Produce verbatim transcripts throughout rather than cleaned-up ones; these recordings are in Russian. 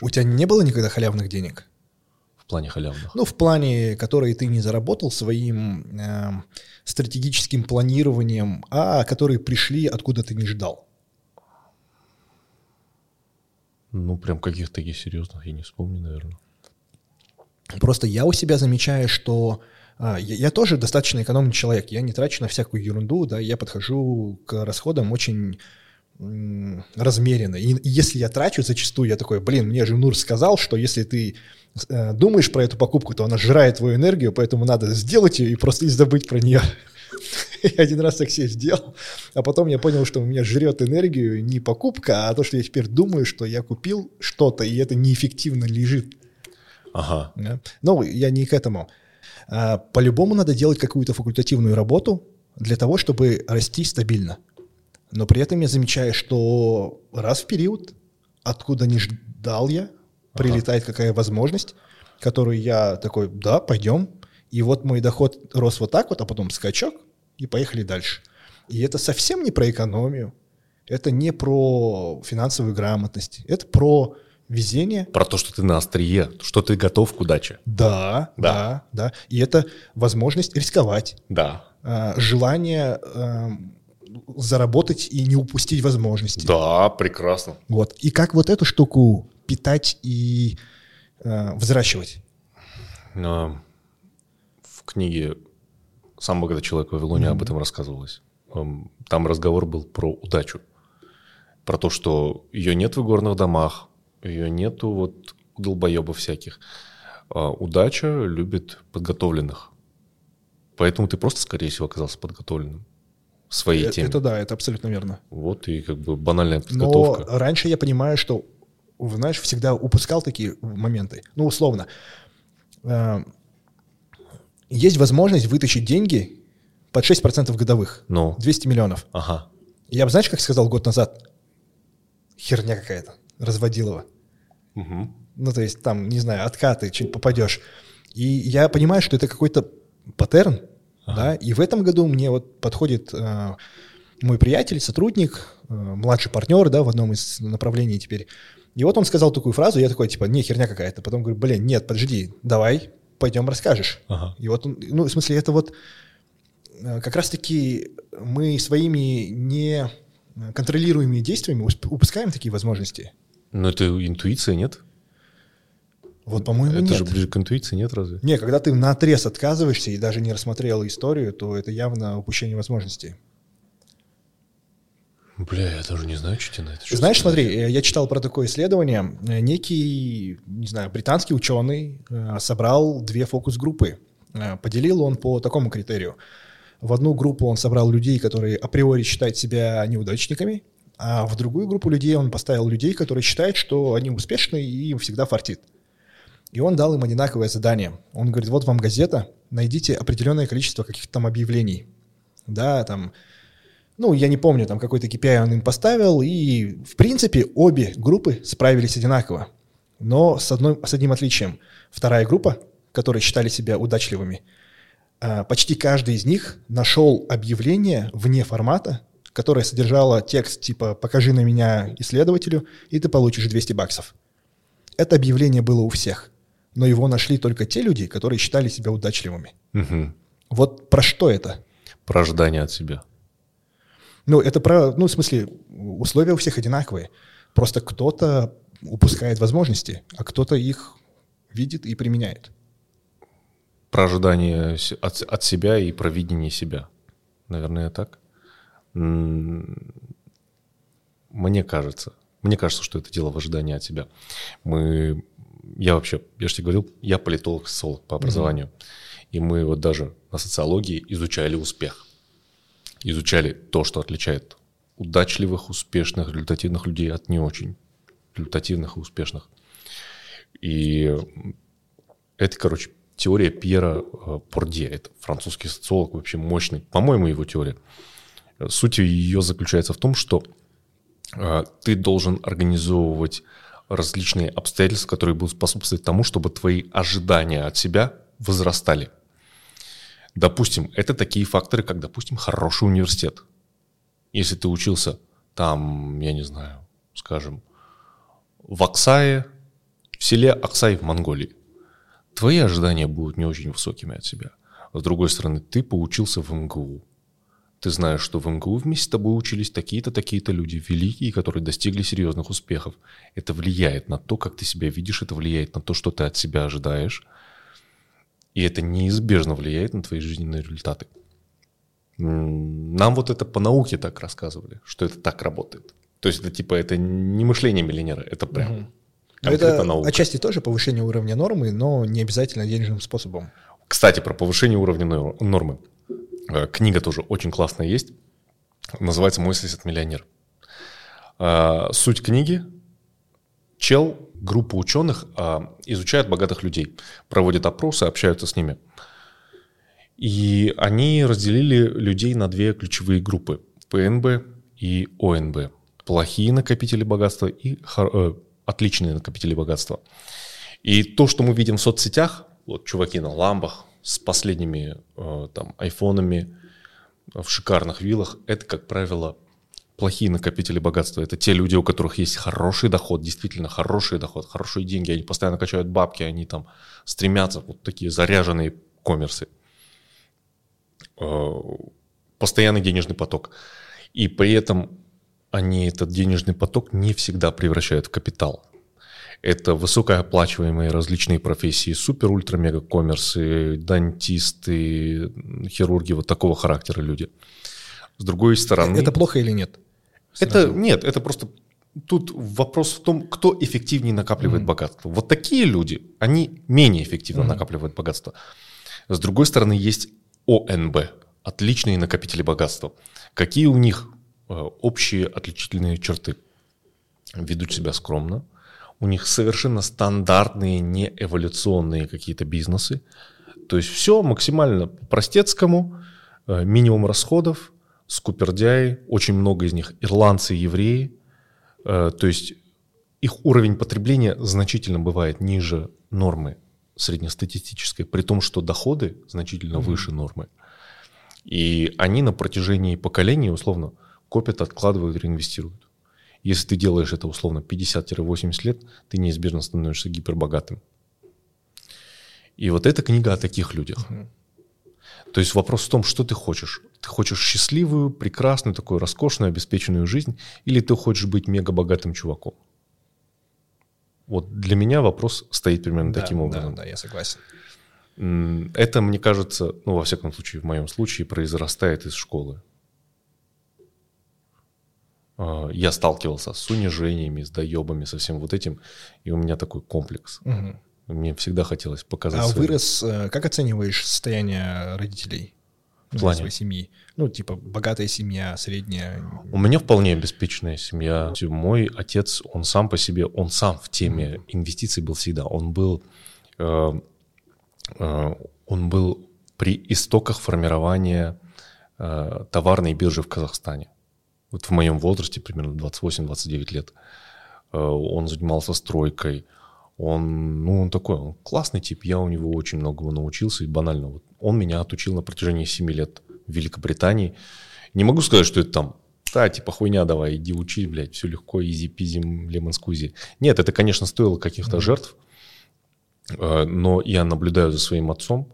У тебя не было никогда халявных денег? В плане халявных? Ну, в плане, которые ты не заработал своим э, стратегическим планированием, а которые пришли, откуда ты не ждал. Ну, прям каких-то таких серьезных я не вспомню, наверное. Просто я у себя замечаю, что а, я, я тоже достаточно экономный человек. Я не трачу на всякую ерунду, да, я подхожу к расходам очень м- размеренно. И, и если я трачу, зачастую я такой, блин, мне же Нур сказал, что если ты э, думаешь про эту покупку, то она жрает твою энергию, поэтому надо сделать ее и просто и забыть про нее. Я один раз так себе сделал, а потом я понял, что у меня жрет энергию не покупка, а то, что я теперь думаю, что я купил что-то, и это неэффективно лежит. Ага. Да? Ну, я не к этому. А, по-любому надо делать какую-то факультативную работу для того, чтобы расти стабильно. Но при этом я замечаю, что раз в период, откуда не ждал я, прилетает ага. какая возможность, которую я такой, да, пойдем. И вот мой доход рос вот так вот, а потом скачок, и поехали дальше. И это совсем не про экономию, это не про финансовую грамотность, это про везение. Про то, что ты на острие, что ты готов к удаче. Да, да, да. да. И это возможность рисковать. Да. А, желание а, заработать и не упустить возможности. Да, прекрасно. Вот. И как вот эту штуку питать и а, взращивать? А, в книге «Сам богатый человек в Вавилоне» mm-hmm. об этом рассказывалось. Там разговор был про удачу. Про то, что ее нет в игорных домах, ее нету вот долбоебов всяких. А удача любит подготовленных. Поэтому ты просто, скорее всего, оказался подготовленным в своей это, теме. Это да, это абсолютно верно. Вот и как бы банальная подготовка. Но раньше я понимаю, что, знаешь, всегда упускал такие моменты. Ну, условно. Есть возможность вытащить деньги под шесть процентов годовых. Ну. двести миллионов. Ага. Я бы, знаешь, как сказал год назад? Херня какая-то. Разводилова. Угу. Ну, то есть там, не знаю, откаты, чуть попадешь. И я понимаю, что это какой-то паттерн, ага. да, и в этом году мне вот подходит э, мой приятель, сотрудник, э, младший партнер, да, в одном из направлений теперь. И вот он сказал такую фразу, я такой, типа, не, херня какая-то. Потом говорю, блин, нет, подожди, давай, пойдем расскажешь. Ага. И вот он, ну, в смысле, это вот э, как раз-таки мы своими неконтролируемыми действиями упускаем такие возможности. Но это интуиция, нет? Вот, по-моему, это нет. Это же ближе к интуиции, нет, разве? Не, когда ты наотрез отказываешься и даже не рассмотрел историю, то это явно упущение возможностей. Бля, я даже не знаю, что тебе на это. Что Знаешь, смотри, я, я читал про такое исследование. Некий, не знаю, британский ученый собрал две фокус-группы. Поделил он по такому критерию. В одну группу он собрал людей, которые априори считают себя неудачниками, а в другую группу людей он поставил людей, которые считают, что они успешны и им всегда фартит. И он дал им одинаковое задание. Он говорит, вот вам газета, найдите определенное количество каких-то там объявлений. Да, там, ну, я не помню, там какой-то кей пи ай он им поставил, и, в принципе, обе группы справились одинаково. Но с, одной, с одним отличием. Вторая группа, которые считали себя удачливыми, почти каждый из них нашел объявление вне формата, которая содержала текст типа «покажи на меня исследователю, и ты получишь двести баксов». Это объявление было у всех, но его нашли только те люди, которые считали себя удачливыми. Угу. Вот про что это? Про ожидание от себя. Ну, это про, ну, в смысле, условия у всех одинаковые. Просто кто-то упускает возможности, а кто-то их видит и применяет. Про ожидание от, от себя и про видение себя. Наверное, так? Мне кажется, мне кажется, что это дело в ожидании от себя. Мы, я вообще, я же тебе говорил, я политолог-социолог по образованию, mm-hmm. и мы вот даже на социологии изучали успех, изучали то, что отличает удачливых, успешных, результативных людей от не очень результативных и успешных. И это, короче, теория Пьера Бурдье, это французский социолог, вообще мощный, по-моему, его теория. Суть ее заключается в том, что э, ты должен организовывать различные обстоятельства, которые будут способствовать тому, чтобы твои ожидания от себя возрастали. Допустим, это такие факторы, как, допустим, хороший университет. Если ты учился там, я не знаю, скажем, в Аксае, в селе Аксай в Монголии. Твои ожидания будут не очень высокими от себя. С другой стороны, ты поучился в эм гэ у. Ты знаешь, что в эм гэ у вместе с тобой учились такие-то, такие-то люди, великие, которые достигли серьезных успехов. Это влияет на то, как ты себя видишь, это влияет на то, что ты от себя ожидаешь. И это неизбежно влияет на твои жизненные результаты. Нам вот это по науке так рассказывали, что это так работает. То есть это типа это не мышление миллионера, это прям конкретно это наука. Отчасти тоже повышение уровня нормы, но не обязательно денежным способом. Кстати, про повышение уровня нормы. Книга тоже очень классная есть. Называется «Мой сосед миллионер». Суть книги. Чел, группа ученых изучает богатых людей, проводят опросы, общаются с ними. И они разделили людей на две ключевые группы – пэ эн бэ и о эн бэ. Плохие накопители богатства и хор... отличные накопители богатства. И то, что мы видим в соцсетях, вот чуваки на ламбах, с последними там, айфонами, в шикарных виллах, это, как правило, плохие накопители богатства. Это те люди, у которых есть хороший доход, действительно хороший доход, хорошие деньги. Они постоянно качают бабки, они там стремятся, вот такие заряженные коммерсы. Постоянный денежный поток. И при этом они этот денежный поток не всегда превращают в капитал. Это высокооплачиваемые различные профессии, супер-ультра-мега-коммерсы, дантисты, хирурги, вот такого характера люди. С другой стороны... Это плохо или нет? Это, нет, это просто... Тут вопрос в том, кто эффективнее накапливает mm-hmm. богатство. Вот такие люди, они менее эффективно mm-hmm. накапливают богатство. С другой стороны, есть о эн бэ, отличные накопители богатства. Какие у них общие отличительные черты? Ведут себя скромно. У них совершенно стандартные, неэволюционные какие-то бизнесы. То есть все максимально по-простецкому, минимум расходов, скупердяи, очень много из них ирландцы, евреи. То есть их уровень потребления значительно бывает ниже нормы среднестатистической, при том, что доходы значительно mm-hmm. выше нормы. И они на протяжении поколений условно копят, откладывают, реинвестируют. Если ты делаешь это условно пятьдесят-восемьдесят лет, ты неизбежно становишься гипербогатым. И вот эта книга о таких людях. Mm-hmm. То есть вопрос в том, что ты хочешь. Ты хочешь счастливую, прекрасную, такую роскошную, обеспеченную жизнь, или ты хочешь быть мегабогатым чуваком? Вот для меня вопрос стоит примерно да, таким образом. Да, да, я согласен. Это, мне кажется, ну, во всяком случае, в моем случае, произрастает из школы. Я сталкивался с унижениями, с доебами, со всем вот этим, и у меня такой комплекс. Угу. Мне всегда хотелось показать. А свою... вырос, как оцениваешь состояние родителей в плане своей семьи? Ну, типа, богатая семья, средняя. У меня вполне обеспеченная семья. Мой отец, он сам по себе, он сам в теме инвестиций был всегда. Он был, э, э, он был при истоках формирования э, товарной биржи в Казахстане. Вот в моем возрасте, примерно двадцать восемь-двадцать девять лет, он занимался стройкой. Он, ну, он такой, он классный тип, я у него очень многому научился. И банально, вот он меня отучил на протяжении семи лет в Великобритании. Не могу сказать, что это там, да, типа, хуйня давай, иди учись, блядь, все легко, изи-пизи, лемон-скузи. Нет, это, конечно, стоило каких-то mm-hmm. жертв, но я наблюдаю за своим отцом.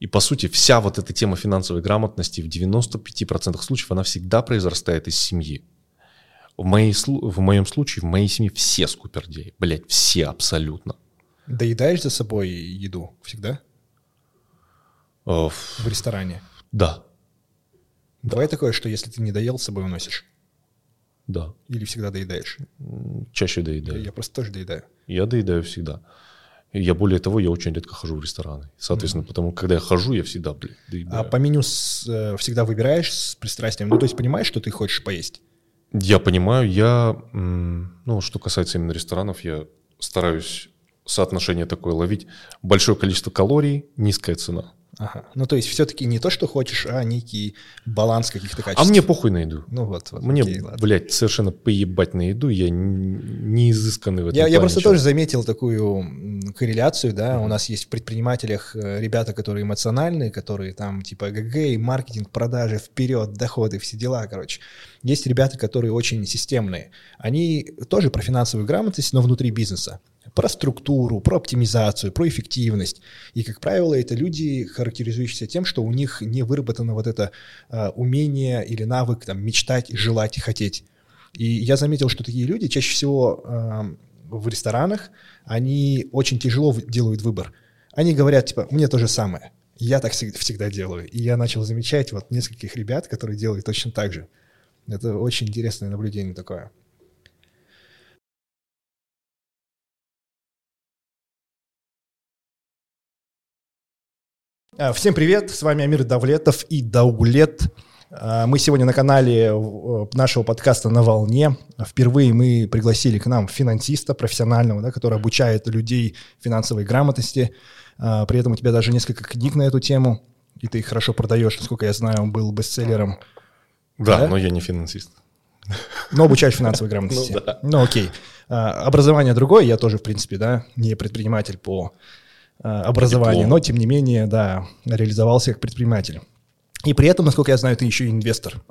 И, по сути, вся вот эта тема финансовой грамотности в девяносто пять процентов случаев, она всегда произрастает из семьи. В, моей, в моем случае, в моей семье все скупердеи, блядь, все абсолютно. Доедаешь за собой еду всегда? Uh, в ресторане? Да. Бывает да. такое, что если ты не доел, с собой уносишь? Да. Или всегда доедаешь? Чаще доедаю. Я просто тоже доедаю. Я доедаю всегда. Я, более того, я очень редко хожу в рестораны. Соответственно, mm-hmm. потому когда я хожу, я всегда, блин, доедаю. А по меню с, э, всегда выбираешь с пристрастием? Ну, то есть понимаешь, что ты хочешь поесть? Я понимаю. Я, м- ну, что касается именно ресторанов, я стараюсь соотношение такое ловить. Большое количество калорий, низкая цена. Ага. Ну, то есть все-таки не то, что хочешь, а некий баланс каких-то качеств. А мне похуй на еду. Ну, вот, вот, мне, окей, блядь, совершенно поебать на еду. Я не изысканный в этом я, плане. Я просто человек. Тоже заметил такую корреляцию, да, mm-hmm. у нас есть в предпринимателях ребята, которые эмоциональные, которые там типа ГГ, маркетинг, продажи, вперед, доходы, все дела, короче. Есть ребята, которые очень системные. Они тоже про финансовую грамотность, но внутри бизнеса. Про структуру, про оптимизацию, про эффективность. И, как правило, это люди, характеризующиеся тем, что у них не выработано вот это э, умение или навык там, мечтать, желать и хотеть. И я заметил, что такие люди чаще всего э, в ресторанах, они очень тяжело делают выбор. Они говорят, типа, мне то же самое. Я так всегда делаю. И я начал замечать вот нескольких ребят, которые делают точно так же. Это очень интересное наблюдение такое. Всем привет, с вами Амир Давлетов и Даулет. Мы сегодня на канале нашего подкаста «На волне». Впервые мы пригласили к нам финансиста профессионального, да, который обучает людей финансовой грамотности. При этом у тебя даже несколько книг на эту тему, и ты их хорошо продаешь. Насколько я знаю, он был бестселлером. Да, да? Но я не финансист. Но обучаешь финансовой грамотности. Ну, да. Ну окей. Образование другое, я тоже, в принципе, да, не предприниматель по... образование, но, тем не менее, да, реализовался как предприниматель. И при этом, насколько я знаю, ты еще и инвестор.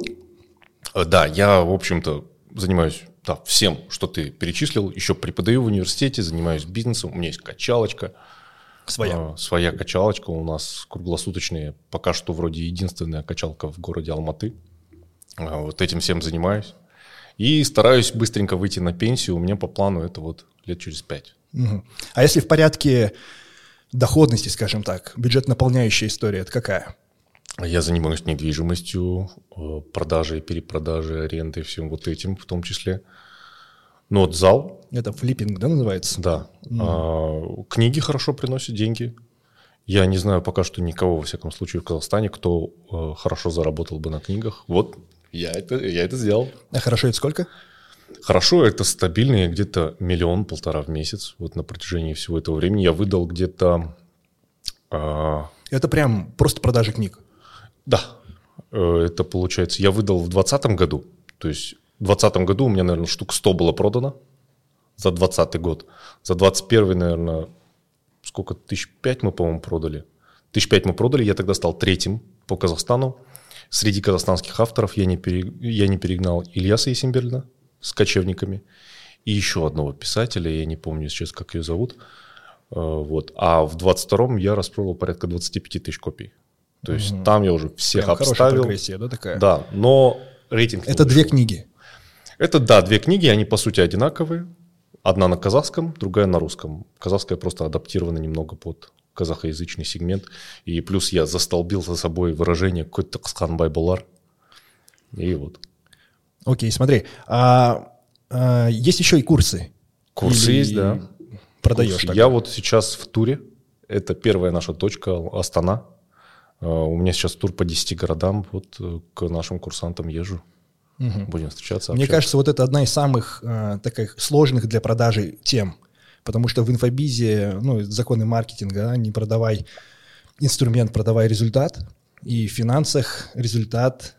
Да, я, в общем-то, занимаюсь да, всем, что ты перечислил. Еще преподаю в университете, занимаюсь бизнесом. У меня есть качалочка. Своя. А, своя качалочка. У нас круглосуточная, пока что вроде единственная качалка в городе Алматы. А, вот этим всем занимаюсь. И стараюсь быстренько выйти на пенсию. У меня по плану это вот лет через пять. Угу. А если в порядке... доходности, скажем так, бюджетонаполняющая история, это какая? Я занимаюсь недвижимостью, продажей, перепродажей, арендой, всем вот этим в том числе. Ну вот зал. Это флиппинг, да, называется? Да. Mm. А, книги хорошо приносят деньги. Я не знаю пока что никого, во всяком случае, в Казахстане, кто а, хорошо заработал бы на книгах. Вот, я это, я это сделал. А хорошо это сколько? Хорошо, это стабильные где-то миллион-полтора в месяц. Вот на протяжении всего этого времени я выдал где-то... А... Это прям просто продажи книг? Да. Это получается... Я выдал в двадцатом году. То есть в двадцатом году у меня, наверное, штук сто было продано за двадцатый год. За двадцать первый, наверное, сколько? Тысяч пять мы, по-моему, продали. Тысяч пять мы продали. Я тогда стал третьим по Казахстану. Среди казахстанских авторов я не, пере... я не перегнал Ильяса Есимберлина с кочевниками, и еще одного писателя, я не помню сейчас, как ее зовут. Вот. А в двадцать втором я распродал порядка двадцать пять тысяч копий. То есть угу. там я уже всех прям обставил. Хорошая прогрессия, да, такая? Да, но рейтинг... Это две книги? Это, да, две книги, они, по сути, одинаковые. Одна на казахском, другая на русском. Казахская просто адаптирована немного под казахоязычный сегмент. И плюс я застолбил за собой выражение «Көтті қысқан байболар». И вот... Окей, смотри, а, а, есть еще и курсы. Курсы Или есть, да. Продаешь. Курсы. Я вот сейчас в туре. Это первая наша точка, Астана. А, у меня сейчас тур по десяти городам. Вот к нашим курсантам езжу. Угу. Будем встречаться. Мне общаться. Кажется, вот это одна из самых а, таких сложных для продажи тем. Потому что в инфобизе, ну, законы маркетинга, да, не продавай инструмент, продавай результат. И в финансах результат,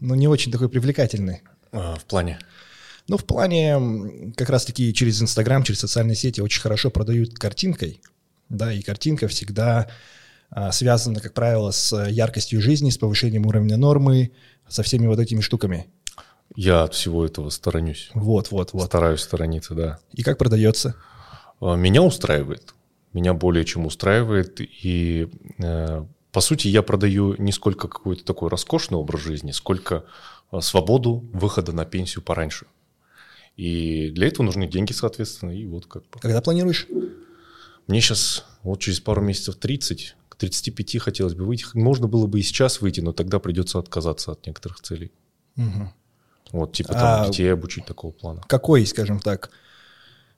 ну, не очень такой привлекательный. В плане? Ну, в плане как раз-таки через Instagram, через социальные сети очень хорошо продают картинкой, да, и картинка всегда а, связана, как правило, с яркостью жизни, с повышением уровня нормы, со всеми вот этими штуками. Я от всего этого сторонюсь. Вот, вот, вот. Стараюсь сторониться, да. И как продается? Меня устраивает. Меня более чем устраивает. И, э, по сути, я продаю не сколько какой-то такой роскошный образ жизни, сколько... свободу выхода на пенсию пораньше. И для этого нужны деньги, соответственно. И вот как бы. Когда планируешь? Мне сейчас вот через пару месяцев тридцать, к тридцати пяти хотелось бы выйти. Можно было бы и сейчас выйти, но тогда придется отказаться от некоторых целей. Угу. Вот, типа там а детей обучить такого плана. Какой, скажем так,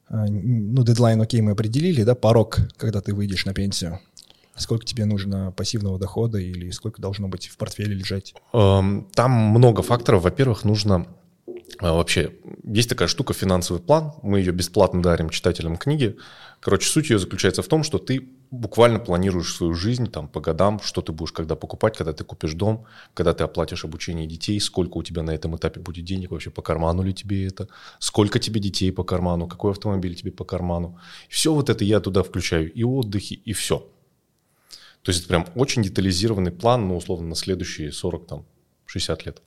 ну, дедлайн, окей, мы определили, да, порог, когда ты выйдешь на пенсию? Сколько тебе нужно пассивного дохода или сколько должно быть в портфеле лежать? Там много факторов. Во-первых, нужно вообще есть такая штука «Финансовый план». Мы ее бесплатно дарим читателям книги. Короче, суть ее заключается в том, что ты буквально планируешь свою жизнь там, по годам, что ты будешь когда покупать, когда ты купишь дом, когда ты оплатишь обучение детей, сколько у тебя на этом этапе будет денег, вообще по карману ли тебе это, сколько тебе детей по карману, какой автомобиль тебе по карману. Все вот это я туда включаю, и отдыхи, и все. То есть это прям очень детализированный план, ну, условно, на следующие сорок шестьдесят лет.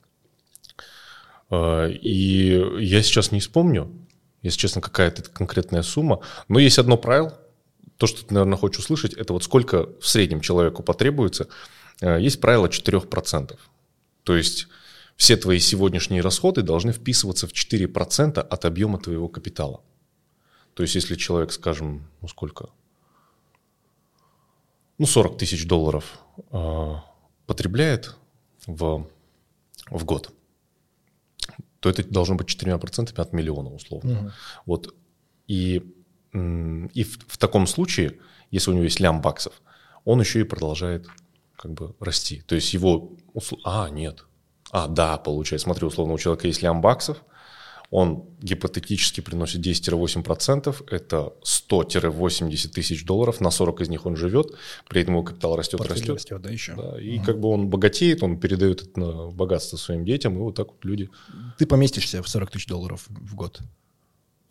И я сейчас не вспомню, если честно, какая-то конкретная сумма. Но есть одно правило, то, что ты, наверное, хочешь услышать, это вот сколько в среднем человеку потребуется. Есть правило четыре процента. То есть все твои сегодняшние расходы должны вписываться в четыре процента от объема твоего капитала. То есть если человек, скажем, ну сколько? Ну сорок тысяч долларов э, потребляет в, в год, то это должно быть четырьмя процентами от миллиона, условно. Угу. Вот. И, и в, в таком случае, если у него есть лям баксов, он еще и продолжает как бы расти. То есть его... А, нет. А, да, получается. Смотри, условно, у человека есть лям баксов, он гипотетически приносит десять-восемь процентов, это сто-восемьдесят тысяч долларов, на сорок из них он живет, при этом его капитал растет, растет. растет да, еще. Да, и угу. как бы он богатеет, он передает это богатство своим детям, и вот так вот люди... Ты поместишься в сорок тысяч долларов в год?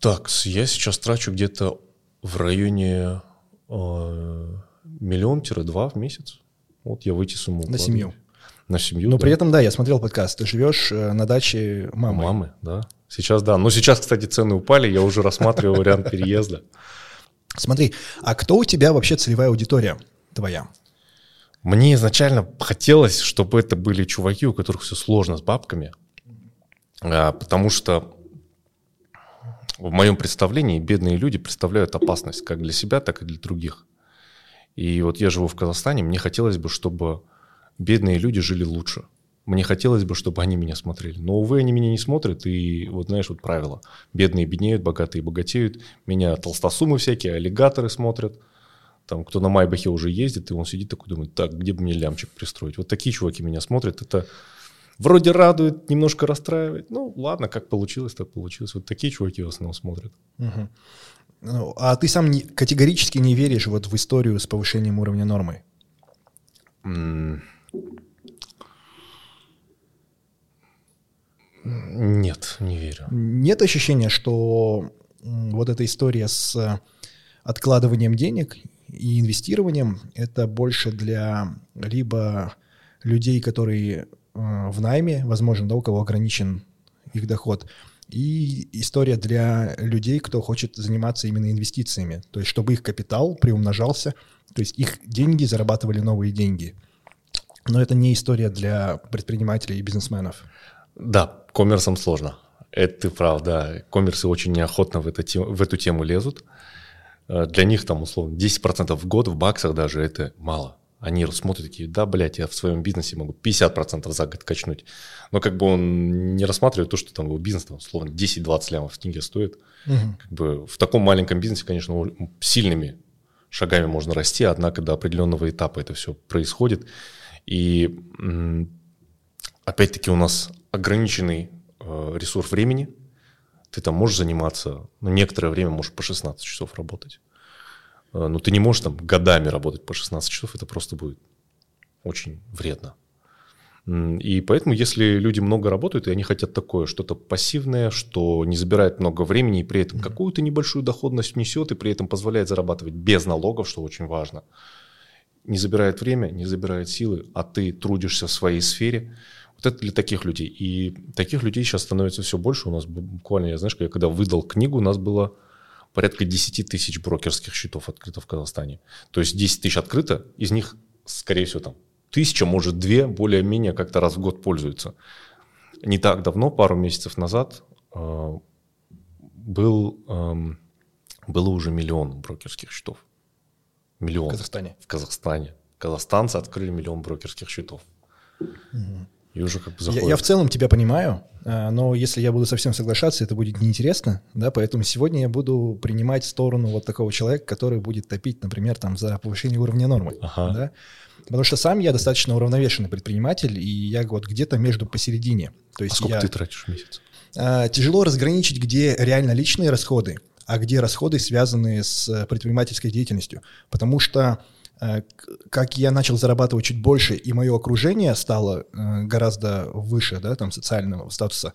Так, я сейчас трачу где-то в районе э, миллион-два в месяц. Вот я в эти суммы укладываю. На семью? На семью, Но да. при этом, да, я смотрел подкаст, ты живешь на даче мамы. Мамы, да. Сейчас, да. Но сейчас, кстати, цены упали, я уже рассматриваю вариант переезда. Смотри, а кто у тебя вообще целевая аудитория твоя? Мне изначально хотелось, чтобы это были чуваки, у которых все сложно с бабками, потому что в моем представлении бедные люди представляют опасность как для себя, так и для других. И вот я живу в Казахстане, мне хотелось бы, чтобы бедные люди жили лучше. Мне хотелось бы, чтобы они меня смотрели. Но, увы, они меня не смотрят. И вот, знаешь, вот правило. Бедные беднеют, богатые богатеют. Меня толстосумы всякие, аллигаторы смотрят. Там, кто на майбахе уже ездит, и он сидит такой, думает, так, где бы мне лямчик пристроить? Вот такие чуваки меня смотрят. Это вроде радует, немножко расстраивает. Ну, ладно, как получилось, так получилось. Вот такие чуваки в основном смотрят. Угу. Ну, а ты сам не, категорически не веришь вот в историю с повышением уровня нормы? М- Нет, не верю. Нет ощущения, что вот эта история с откладыванием денег и инвестированием – это больше для либо людей, которые в найме, возможно, да, у кого ограничен их доход, и история для людей, кто хочет заниматься именно инвестициями, то есть чтобы их капитал приумножался, то есть их деньги зарабатывали новые деньги. Но это не история для предпринимателей и бизнесменов. Да, коммерсам сложно. Это ты прав, да. Коммерсы очень неохотно в, это, в эту тему лезут. Для них там, условно, десять процентов в год, в баксах даже, это мало. Они смотрят такие, да, блядь, я в своем бизнесе могу пятьдесят процентов за год качнуть. Но как бы он не рассматривает то, что там его бизнес, там, условно, десять-двадцать лямов в тенге стоит. Угу. Как бы в таком маленьком бизнесе, конечно, сильными шагами можно расти, однако до определенного этапа это все происходит. И опять-таки у нас... ограниченный э, ресурс времени, ты там можешь заниматься, ну, некоторое время можешь по шестнадцать часов работать, э, но ты не можешь там годами работать по шестнадцать часов, это просто будет очень вредно. И поэтому, если люди много работают, и они хотят такое, что-то пассивное, что не забирает много времени, и при этом какую-то небольшую доходность несет, и при этом позволяет зарабатывать без налогов, что очень важно, не забирает время, не забирает силы, а ты трудишься в своей сфере. Вот это для таких людей. И таких людей сейчас становится все больше. У нас буквально, я, знаешь, я когда выдал книгу, у нас было порядка десять тысяч брокерских счетов открыто в Казахстане. То есть десять тысяч открыто, из них, скорее всего, там тысяча, может, две, более-менее как-то раз в год пользуются. Не так давно, пару месяцев назад, э, был, э, было уже миллион брокерских счетов. Миллион. В Казахстане? В Казахстане. Казахстанцы открыли миллион брокерских счетов. Угу. И уже как бы я, я в целом тебя понимаю, но если я буду совсем соглашаться, это будет неинтересно, да, поэтому сегодня я буду принимать сторону вот такого человека, который будет топить, например, там, за повышение уровня нормы, ага. да, потому что сам я достаточно уравновешенный предприниматель, и я вот где-то между посередине. То есть а сколько я... ты тратишь в месяц? тяжело разграничить, где реально личные расходы, а где расходы, связанные с предпринимательской деятельностью. Потому что как я начал зарабатывать чуть больше, и мое окружение стало гораздо выше, да, там, социального статуса,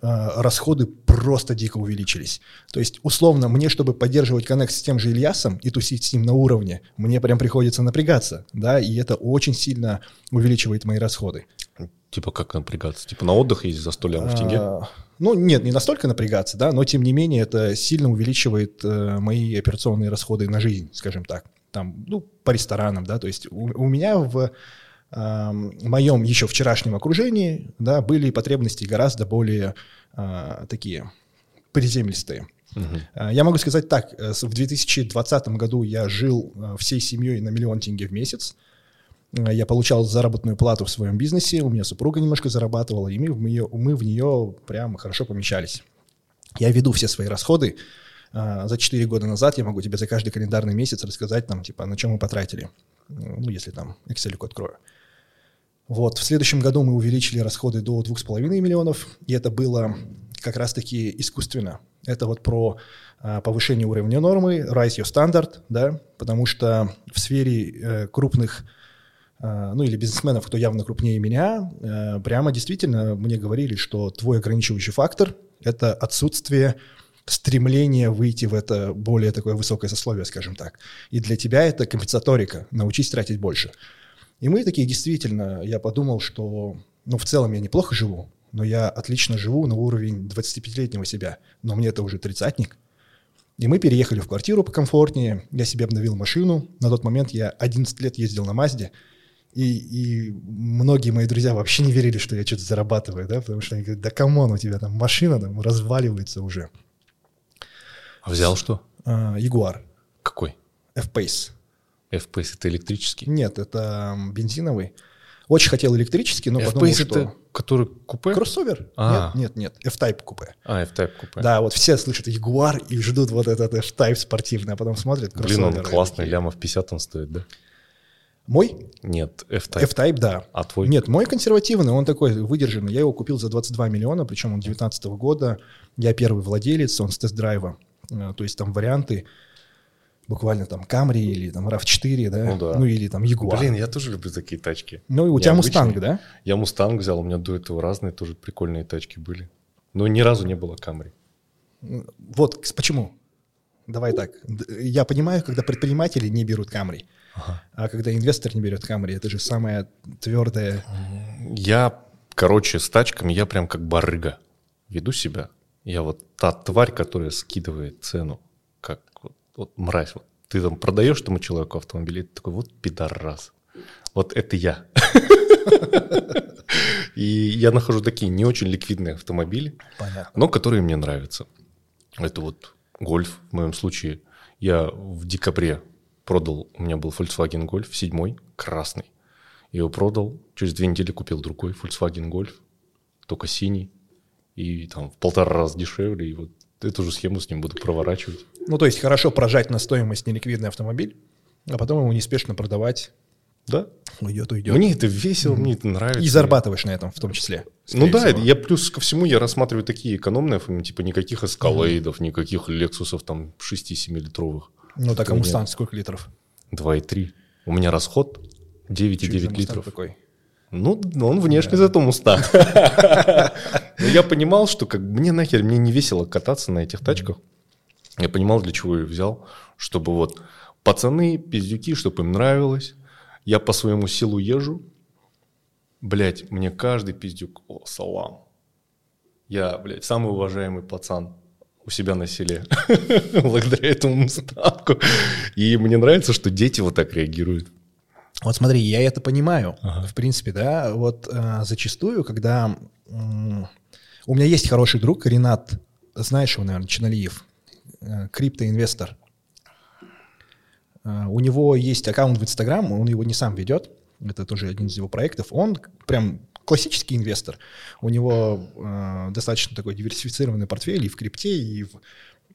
расходы просто дико увеличились. То есть, условно, мне, чтобы поддерживать коннект с тем же Ильясом и тусить с ним на уровне, мне прям приходится напрягаться, да, и это очень сильно увеличивает мои расходы. Типа как напрягаться? Типа на отдых ездить за сто лямов в тенге? А, ну, нет, не настолько напрягаться, да, но, тем не менее, это сильно увеличивает э, мои операционные расходы на жизнь, скажем так. Там, ну, по ресторанам, да, то есть у, у меня в э, моем еще вчерашнем окружении, да, были потребности гораздо более э, такие приземлистые. Угу. Я могу сказать так, в две тысячи двадцатом году я жил всей семьей на миллион тенге в месяц, я получал заработную плату в своем бизнесе, у меня супруга немножко зарабатывала, и мы в нее, мы в нее прям хорошо помещались. Я веду все свои расходы. За четыре года назад я могу тебе за каждый календарный месяц рассказать, там, типа, на чем мы потратили. Ну, если там Excel-ку открою. Вот. В следующем году мы увеличили расходы до двух с половиной миллионов, и это было как раз-таки искусственно. Это вот про а, повышение уровня нормы, raise your standard, да, потому что в сфере э, крупных, э, ну, или бизнесменов, кто явно крупнее меня, э, прямо действительно мне говорили, что твой ограничивающий фактор – это отсутствие стремление выйти в это более такое высокое сословие, скажем так. И для тебя это компенсаторика, научись тратить больше. И мы такие, действительно, я подумал, что, ну, в целом я неплохо живу, но я отлично живу на уровень двадцатипятилетнего себя, но мне это уже тридцатник. И мы переехали в квартиру покомфортнее, я себе обновил машину, на тот момент я одиннадцать лет ездил на Мазде, И, и многие мои друзья вообще не верили, что я что-то зарабатываю, да, потому что они говорят, да камон, у тебя там машина там разваливается уже. А взял что? Ягуар. Какой? F-Pace. F-Pace это электрический? Нет, это бензиновый. Очень хотел электрический, но F-Pace подумал, что... это который купе? Кроссовер. А-а-а. Нет, нет, нет. F-Type купе. А, F-Type купе. Да, вот все слышат Ягуар и ждут вот этот F-Type спортивный, а потом смотрят кроссовер. Блин, он классный, лямов пятьдесят он стоит, да? Мой? Нет, F-Type. F-Type, да. А твой? Нет, мой консервативный, он такой выдержанный. Я его купил за двадцать два миллиона, причем он девятнадцатого года. Я первый владелец, он с тест-драйва. То есть там варианты буквально там Camry или там рав четыре, да? Ну, да, ну или там Jaguar. Блин, я тоже люблю такие тачки. Ну и у тебя Mustang, да? Я Mustang взял, у меня до этого разные тоже прикольные тачки были. Но ни разу не было Camry. Вот почему. Давай так. Я понимаю, когда предприниматели не берут Camry, ага. А когда инвестор не берет Camry, это же самое твердое. Я, короче, с тачками я прям как барыга веду себя. Я вот та тварь, которая скидывает цену, как вот, вот мразь. Вот ты там продаешь этому человеку автомобиль, и ты такой, вот пидорас. Вот это я. И я нахожу такие не очень ликвидные автомобили, но которые мне нравятся. Это вот Golf в моем случае. Я в декабре продал, у меня был Volkswagen Golf, седьмой, красный. Я его продал, через две недели купил другой Volkswagen Golf, только синий. И там в полтора раза дешевле, и вот эту же схему с ним буду проворачивать. Ну, то есть хорошо прожать на стоимость неликвидный автомобиль, а потом его неспешно продавать. Да. Уйдет, уйдет. Мне это весело, mm-hmm. мне это нравится. И зарабатываешь мне на этом в том числе. Ну да, я плюс ко всему я рассматриваю такие экономные, типа никаких эскалейдов, mm-hmm. никаких лексусов там шесть-семь литровых. Ну, так а Мустанг сколько литров? два и три. У меня расход девять и девять литров. Такой? Ну, он внешне yeah. зато Мустанг. Но я понимал, что как мне нахер, мне не весело кататься на этих тачках. Я понимал, для чего я взял, чтобы вот пацаны, пиздюки, чтобы им нравилось. Я по своему силу езжу. Блять, мне каждый пиздюк, о, салам. Я, блядь, самый уважаемый пацан у себя на селе. Благодаря этому Мустангу. И мне нравится, что дети вот так реагируют. Вот смотри, я это понимаю, ага. в принципе, да. Вот э, зачастую, когда... Э, у меня есть хороший друг, Ренат, знаешь его, наверное, Чиналиев, э, криптоинвестор. Э, у него есть аккаунт в Instagram, он его не сам ведет, это тоже один из его проектов. Он прям классический инвестор. У него э, достаточно такой диверсифицированный портфель и в крипте, и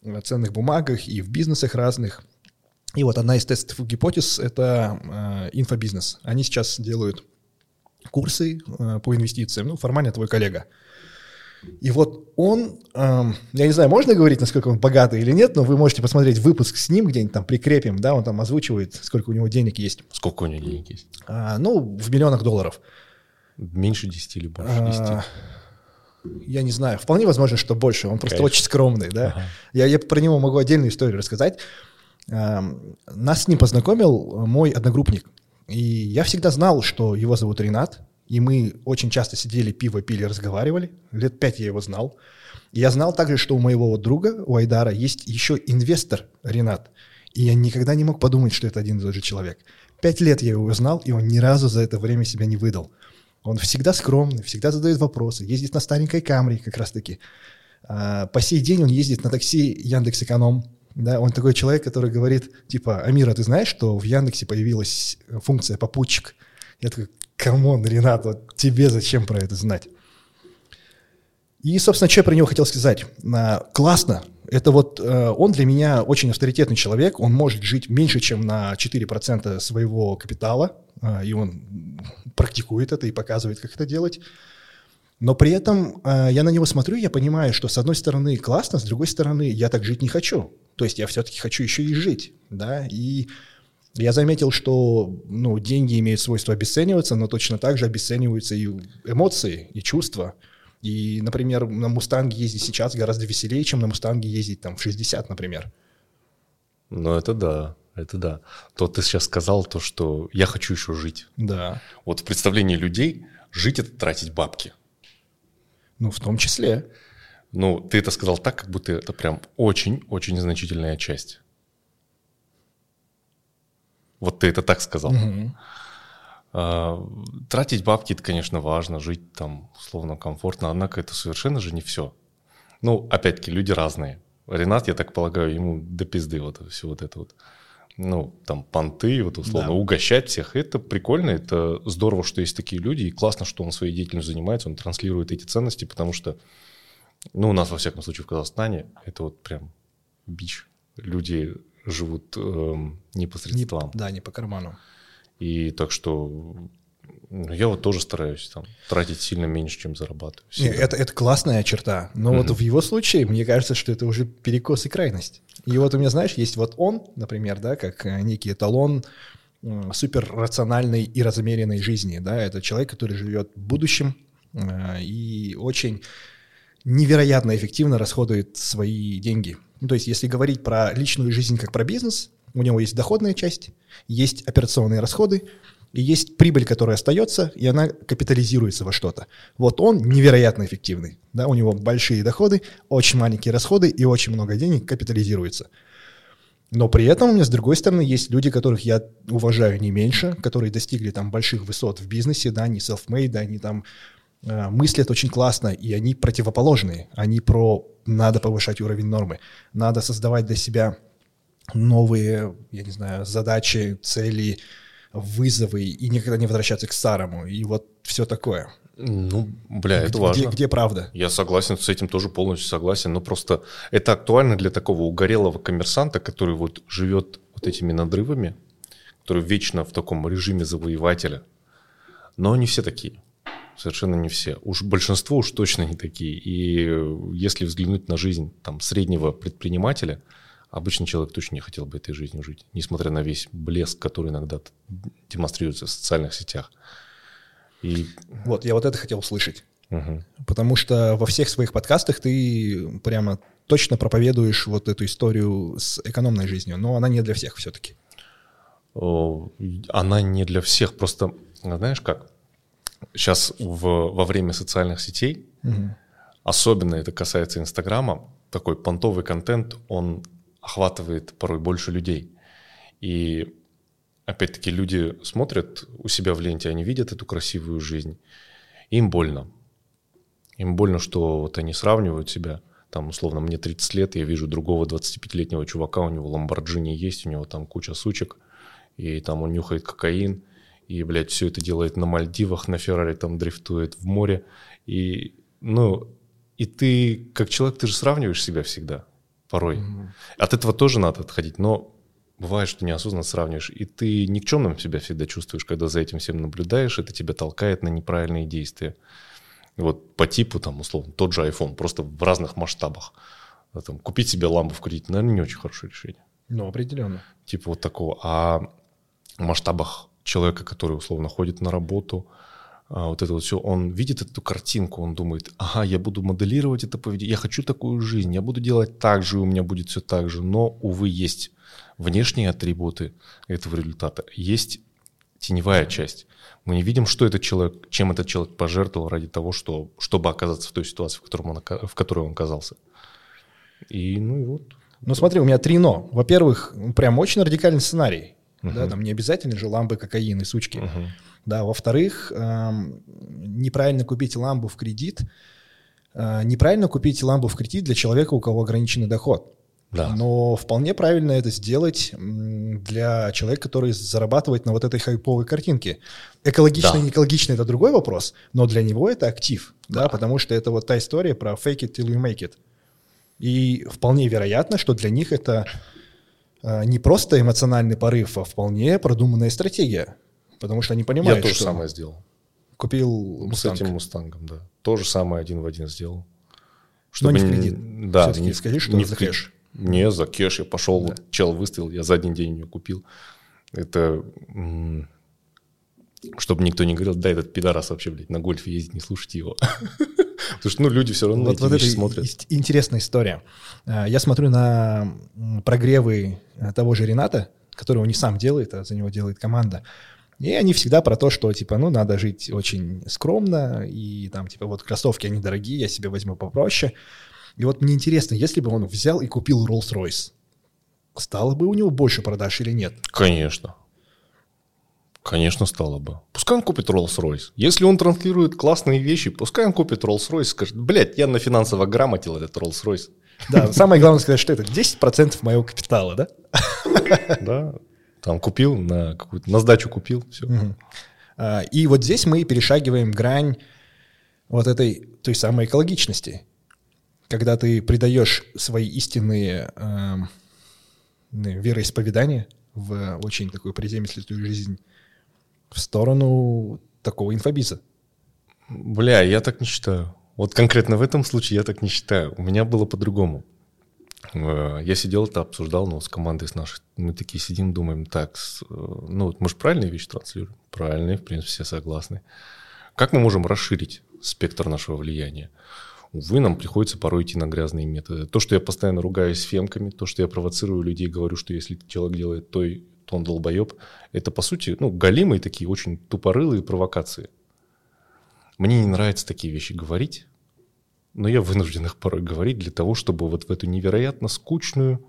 в ценных бумагах, и в бизнесах разных. И вот одна из тестовых гипотез – это э, инфобизнес. Они сейчас делают курсы э, по инвестициям. Ну, формально твой коллега. И вот он, эм, я не знаю, можно говорить, насколько он богатый или нет, но вы можете посмотреть выпуск с ним, где-нибудь там прикрепим, да, он там озвучивает, сколько у него денег есть. Сколько у него денег есть? А, ну, в миллионах долларов. Меньше десяти или больше десяти? А, я не знаю, вполне возможно, что больше, он просто Конечно. Очень скромный, да. Ага. Я, я про него могу отдельную историю рассказать. А, нас с ним познакомил мой одногруппник, и я всегда знал, что его зовут Ренат. И мы очень часто сидели, пиво пили, разговаривали. Лет пять я его знал. И я знал также, что у моего вот друга, у Айдара, есть еще инвестор Ренат. И я никогда не мог подумать, что это один и тот же человек. Пять лет я его знал, и он ни разу за это время себя не выдал. Он всегда скромный, всегда задает вопросы. Ездит на старенькой Camry как раз-таки. А, по сей день он ездит на такси Яндекс.Эконом. Да, он такой человек, который говорит, типа, Амир, а ты знаешь, что в Яндексе появилась функция «попутчик»? Я такой... Камон, Ренат, вот тебе зачем про это знать? И, собственно, что я про него хотел сказать. Классно. Это вот он для меня очень авторитетный человек. Он может жить меньше, чем на четыре процента своего капитала. И он практикует это и показывает, как это делать. Но при этом я на него смотрю, я понимаю, что с одной стороны классно, с другой стороны я так жить не хочу. То есть я все-таки хочу еще и жить. Да? И... Я заметил, что ну, деньги имеют свойство обесцениваться, но точно так же обесцениваются и эмоции, и чувства. И, например, на «Мустанге» ездить сейчас гораздо веселее, чем на «Мустанге» ездить там, в шестьдесят, например. Ну, это да, это да. То ты сейчас сказал, то, что я хочу еще жить. Да. Вот в представлении людей жить – это тратить бабки. Ну, в том числе. Ну, ты это сказал так, как будто это прям очень-очень значительная часть. Вот ты это так сказал. Mm-hmm. А, тратить бабки – это, конечно, важно, жить там условно комфортно, однако это совершенно же не все. Ну, опять-таки, люди разные. Ренат, я так полагаю, ему до пизды вот все вот это вот. Ну, там, понты, вот условно, да. Угощать всех – это прикольно, это здорово, что есть такие люди, и классно, что он своей деятельностью занимается, он транслирует эти ценности, потому что, ну, у нас, во всяком случае, в Казахстане это вот прям бич. Люди... живут э, не по средствам. Да, не по карману. И так что ну, я вот тоже стараюсь там, тратить сильно меньше, чем зарабатываю. Не, это, это классная черта. Но mm-hmm. вот в его случае, мне кажется, что это уже перекос и крайность. И вот у меня, знаешь, есть вот он, например, да, как некий эталон суперрациональной и размеренной жизни. Да? Это человек, который живет будущим э, и очень невероятно эффективно расходует свои деньги. Ну, то есть, если говорить про личную жизнь как про бизнес, у него есть доходная часть, есть операционные расходы, и есть прибыль, которая остается, и она капитализируется во что-то. Вот он невероятно эффективный. Да? У него большие доходы, очень маленькие расходы, и очень много денег капитализируется. Но при этом у меня, с другой стороны, есть люди, которых я уважаю не меньше, которые достигли там больших высот в бизнесе, да, они self-made, да, они там... мыслят очень классно, и они противоположные. Они про «надо повышать уровень нормы», «надо создавать для себя новые, я не знаю, задачи, цели, вызовы, и никогда не возвращаться к старому». И вот все такое. Ну, бля, это где, важно. Где, где правда? Я согласен, с этим тоже полностью согласен, но просто это актуально для такого угорелого коммерсанта, который вот живет вот этими надрывами, который вечно в таком режиме завоевателя. Но не все такие. Совершенно не все. Уж большинство уж точно не такие. И если взглянуть на жизнь там, среднего предпринимателя, обычный человек точно не хотел бы этой жизнью жить, несмотря на весь блеск, который иногда демонстрируется в социальных сетях. И... Вот, я вот это хотел услышать. Угу. Потому что во всех своих подкастах ты прямо точно проповедуешь вот эту историю с экономной жизнью, но она не для всех все-таки. Она не для всех. Просто, знаешь как? Сейчас в, во время социальных сетей, угу. особенно это касается Инстаграма, такой понтовый контент, он охватывает порой больше людей. И опять-таки люди смотрят у себя в ленте, они видят эту красивую жизнь, им больно. Им больно, что вот они сравнивают себя. Там, условно, мне тридцать лет, я вижу другого двадцатипятилетнего чувака, у него Lamborghini есть, у него там куча сучек, и там он нюхает кокаин. И, блядь, все это делает на Мальдивах, на Феррари там дрифтует в море. И, ну, и ты, как человек, ты же сравниваешь себя всегда, порой. Mm-hmm. От этого тоже надо отходить, но бывает, что неосознанно сравниваешь. И ты никчемным себя всегда чувствуешь, когда за этим всем наблюдаешь, это тебя толкает на неправильные действия. Вот по типу, там, условно, тот же iPhone, просто в разных масштабах. Да, там, купить себе ламбу в кредит, наверное, не очень хорошее решение. Ну, определенно. Типа вот такого. А в масштабах человека, который, условно, ходит на работу, вот это вот все, он видит эту картинку, он думает, ага, я буду моделировать это поведение, я хочу такую жизнь, я буду делать так же, и у меня будет все так же. Но, увы, есть внешние атрибуты этого результата, есть теневая часть. Мы не видим, что этот человек, чем этот человек пожертвовал ради того, что, чтобы оказаться в той ситуации, в, котором он, в которой он оказался. И ну и вот. Ну смотри, у меня три «но». Во-первых, прям очень радикальный сценарий. Uh-huh. Да, там не обязательно же ламбы, кокаин и сучки. Uh-huh. Да, во-вторых, эм, неправильно купить ламбу в кредит. Э, неправильно купить ламбу в кредит для человека, у кого ограниченный доход. Да. Но вполне правильно это сделать для человека, который зарабатывает на вот этой хайповой картинке. Экологично, да. И не экологично – это другой вопрос, но для него это актив, да. Да, потому что это вот та история про fake it till you make it. И вполне вероятно, что для них это не просто эмоциональный порыв, а вполне продуманная стратегия, потому что они понимают, что… Я тоже самое сделал. Купил Mustang. С этим Мустангом, да. То же самое один в один сделал. Чтобы но не в кредит. Да, все-таки не скажи, что не за кэш. Не, за кэш я пошел, да. Вот чел выставил, я за один день ее купил. Это, чтобы никто не говорил, да, этот пидорас вообще, блядь, на гольфе ездит, не слушайте его. Потому что, ну, люди все равно вот, на эти вот вещи это смотрят. Интересная история. Я смотрю на прогревы того же Рената, который он не сам делает, а за него делает команда. И они всегда про то, что, типа, ну, надо жить очень скромно, и там, типа, вот кроссовки, они дорогие, я себе возьму попроще. И вот мне интересно, если бы он взял и купил Rolls-Royce, стало бы у него больше продаж или нет? Конечно. Конечно, стало бы. Пускай он купит Rolls-Royce. Если он транслирует классные вещи, пускай он купит Rolls-Royce и скажет, блядь, я на финансово грамотил этот Rolls-Royce. Да, самое главное сказать, что это десять процентов моего капитала, да? Да, там купил, на какую-то на сдачу купил, все. И вот здесь мы перешагиваем грань вот этой той самой экологичности. Когда ты придаешь свои истинные э, вероисповедания в очень такую приземистую жизнь в сторону такого инфобиза. Бля, я так не считаю. Вот конкретно в этом случае я так не считаю. У меня было по-другому. Я сидел это, обсуждал, но с командой с нашей. Мы такие сидим, думаем, так, ну вот мы же правильные вещи транслируем? Правильные, в принципе, все согласны. Как мы можем расширить спектр нашего влияния? Увы, нам приходится порой идти на грязные методы. То, что я постоянно ругаюсь с фемками, то, что я провоцирую людей, говорю, что если человек делает то, то он долбоеб, это, по сути, ну, голимые такие, очень тупорылые провокации. Мне не нравится такие вещи говорить, но я вынужден их порой говорить для того, чтобы вот в эту невероятно скучную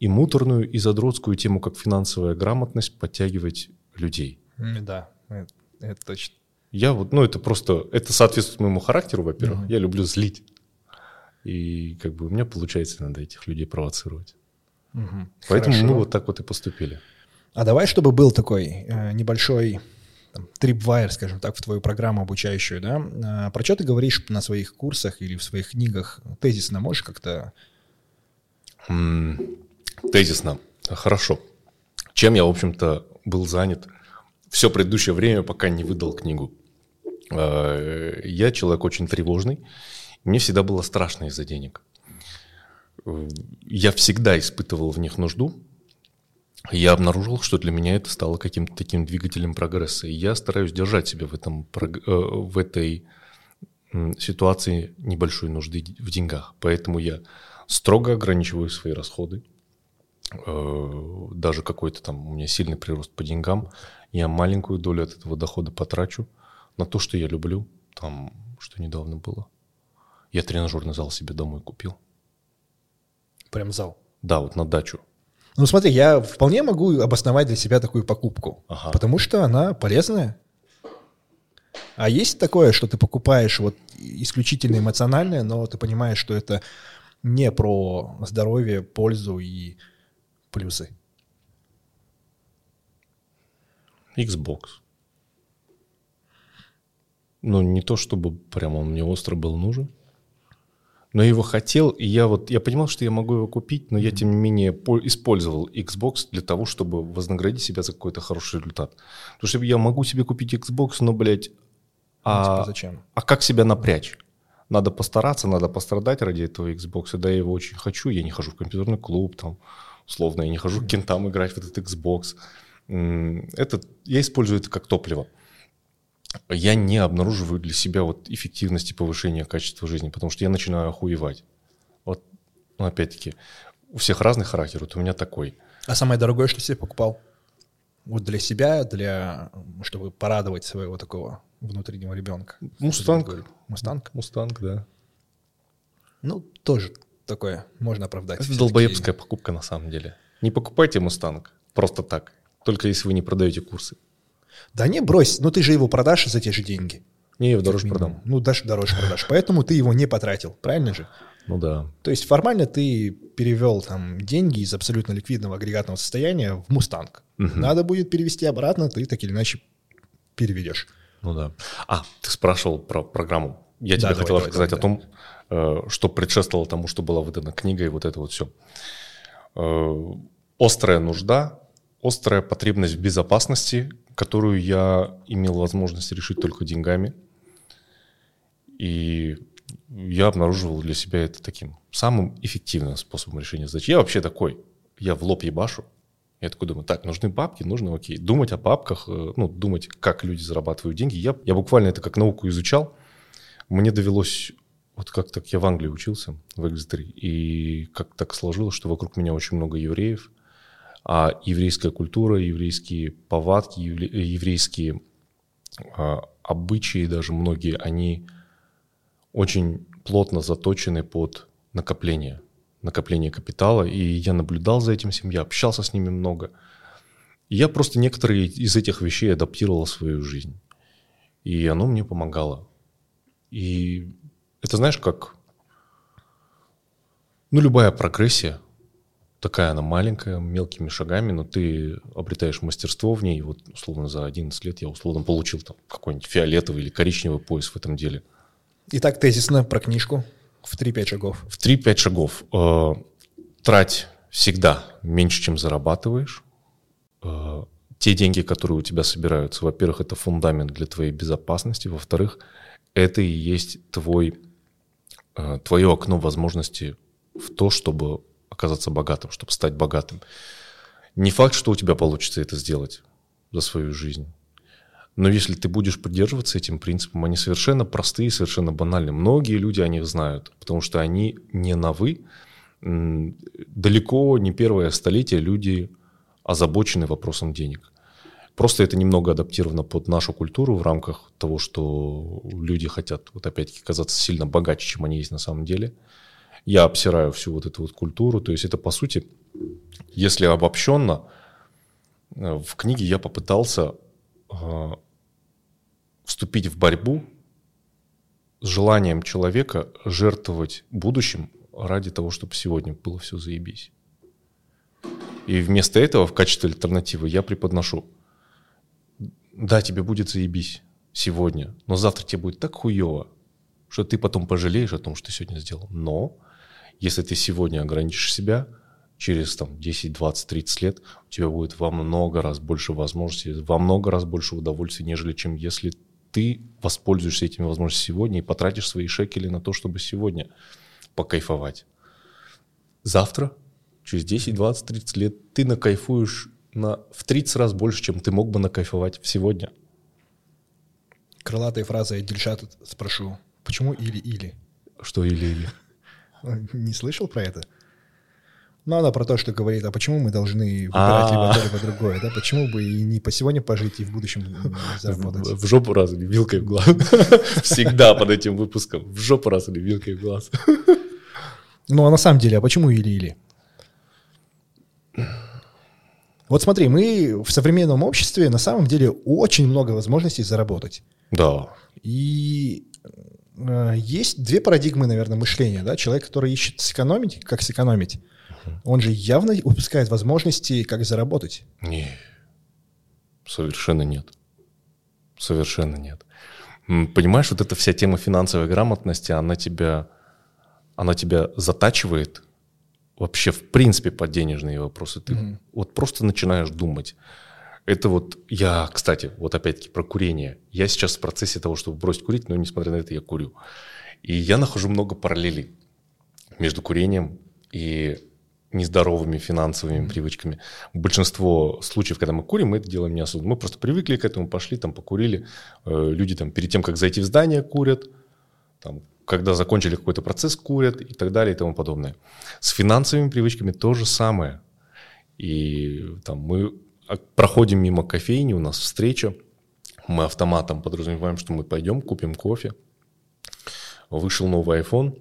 и муторную и задротскую тему, как финансовая грамотность, подтягивать людей. Да, это, это точно. Я вот, ну, это просто, это соответствует моему характеру, во-первых. Mm-hmm. Я люблю злить. И как бы у меня получается надо этих людей провоцировать. Mm-hmm. Поэтому Хорошо. Мы вот так вот и поступили. А давай, чтобы был такой э, небольшой там, трипвайер, скажем так, в твою программу обучающую, да? А про что ты говоришь на своих курсах или в своих книгах? Тезисно можешь как-то? Mm, тезисно. Хорошо. Чем я, в общем-то, был занят все предыдущее время, пока не выдал книгу? Я человек очень тревожный. Мне всегда было страшно из-за денег. Я всегда испытывал в них нужду. Я обнаружил, что для меня это стало каким-то таким двигателем прогресса. И я стараюсь держать себя в, этом, в этой ситуации небольшой нужды в деньгах. Поэтому я строго ограничиваю свои расходы. Даже какой-то там у меня сильный прирост по деньгам. Я маленькую долю от этого дохода потрачу на то, что я люблю. Там, что недавно было. Я тренажерный зал себе домой купил. Прям зал? Да, вот на дачу. Ну смотри, я вполне могу обосновать для себя такую покупку. Ага. Потому что она полезная. А есть такое, что ты покупаешь вот исключительно эмоциональное, но ты понимаешь, что это не про здоровье, пользу и плюсы? Xbox. Ну, не то, чтобы прям он мне остро был нужен. Но я его хотел, и я вот... Я понимал, что я могу его купить, но я, тем не менее, использовал Xbox для того, чтобы вознаградить себя за какой-то хороший результат. Потому что я могу себе купить Xbox, но, блядь, А, ну, типа, зачем? А как себя напрячь? Надо постараться, надо пострадать ради этого Xbox. Да, я его очень хочу. Я не хожу в компьютерный клуб, там, условно, я не хожу к кентам играть в этот Xbox. Это, я использую это как топливо. Я не обнаруживаю для себя вот эффективности повышения качества жизни, потому что я начинаю охуевать. Вот, ну, опять-таки, у всех разный характер, вот у меня такой. А самое дорогое, что себе покупал? Вот для себя, для, чтобы порадовать своего такого внутреннего ребенка. Мустанг. Мустанг? Мустанг, да. Ну, тоже такое можно оправдать. Это долбоебская покупка на самом деле. Не покупайте Мустанг просто так, только если вы не продаете курсы. Да не, брось, ну ты же его продашь за те же деньги. Не, его дороже продам. Ну, даже дороже продашь, поэтому ты его не потратил, правильно же? Ну да. То есть формально ты перевел там деньги из абсолютно ликвидного агрегатного состояния в Мустанг. Угу. Надо будет перевести обратно, ты так или иначе переведешь. Ну да. А, ты спрашивал про программу. Я да, тебе давай, хотел давай, рассказать давай, о да. том, что предшествовало тому, что была выдана книга и вот это вот все. Острая нужда, острая потребность в безопасности, которую я имел возможность решить только деньгами. И я обнаруживал для себя это таким самым эффективным способом решения задачи. Я вообще такой, я в лоб ебашу. Я такой думаю, так, нужны бабки, нужно, окей. Думать о бабках, ну, думать, как люди зарабатывают деньги. Я, я буквально это как науку изучал. Мне довелось, вот как так, я в Англии учился, в Экзетере, и как так сложилось, что вокруг меня очень много евреев, а еврейская культура, еврейские повадки, еврейские а, обычаи даже многие, они очень плотно заточены под накопление. накопление капитала, и я наблюдал за этим всем, я общался с ними много. И я просто некоторые из этих вещей адаптировал в свою жизнь. И оно мне помогало. И это, знаешь, как... Ну, любая прогрессия, такая она маленькая, мелкими шагами, но ты обретаешь мастерство в ней. Вот, условно, за одиннадцать лет я, условно, получил там какой-нибудь фиолетовый или коричневый пояс в этом деле. Итак, тезисно про книжку. В три-пять шагов. В три-пять шагов. Э, трать всегда меньше, чем зарабатываешь. Э, те деньги, которые у тебя собираются, во-первых, это фундамент для твоей безопасности. Во-вторых, это и есть твой, э, твое окно возможности в то, чтобы оказаться богатым, чтобы стать богатым. Не факт, что у тебя получится это сделать за свою жизнь. Но если ты будешь придерживаться этим принципам, они совершенно простые, совершенно банальные. Многие люди о них знают, потому что они не новы. Далеко не первое столетие люди озабочены вопросом денег. Просто это немного адаптировано под нашу культуру в рамках того, что люди хотят, вот опять-таки, казаться сильно богаче, чем они есть на самом деле. Я обсираю всю вот эту вот культуру. То есть это, по сути, если обобщенно, в книге я попытался... вступить в борьбу с желанием человека жертвовать будущим ради того, чтобы сегодня было все заебись. И вместо этого в качестве альтернативы я преподношу. Да, тебе будет заебись сегодня, но завтра тебе будет так хуево, что ты потом пожалеешь о том, что ты сегодня сделал. Но если ты сегодня ограничишь себя, через там, десять, двадцать, тридцать лет у тебя будет во много раз больше возможностей, во много раз больше удовольствия, нежели чем если ты воспользуешься этими возможностями сегодня и потратишь свои шекели на то, чтобы сегодня покайфовать. Завтра, через десять, двадцать, тридцать лет, ты накайфуешь на, в тридцать раз больше, чем ты мог бы накайфовать сегодня. Крылатая фраза, я Дильшата спрошу, почему или-или? Что или-или? Не слышал про это? Ну, она про то, что говорит, а почему мы должны выбирать либо то, либо другое, да? Почему бы и не по сегодня пожить, и в будущем заработать? В жопу раз или вилкой в глаз. Всегда под этим выпуском. В жопу раз или вилкой в глаз. Ну, а на самом деле, а почему или-или? Вот смотри, мы в современном обществе на самом деле очень много возможностей заработать. Да. И... Есть две парадигмы, наверное, мышления. Да? Человек, который ищет сэкономить, как сэкономить, uh-huh. он же явно упускает возможности, как заработать. Не, совершенно нет. Совершенно нет. Понимаешь, вот эта вся тема финансовой грамотности, она тебя, она тебя затачивает вообще в принципе под денежные вопросы. Ты uh-huh. вот просто начинаешь думать. Это вот я, кстати, вот опять-таки про курение. Я сейчас в процессе того, чтобы бросить курить, но несмотря на это я курю. И я нахожу много параллелей между курением и нездоровыми финансовыми привычками. Большинство случаев, когда мы курим, мы это делаем не осознанно. Мы просто привыкли к этому, пошли, там покурили. Люди там перед тем, как зайти в здание, курят. Там, когда закончили какой-то процесс, курят и так далее и тому подобное. С финансовыми привычками то же самое. И там мы проходим мимо кофейни, у нас встреча. Мы автоматом подразумеваем, что мы пойдем, купим кофе. Вышел новый iPhone.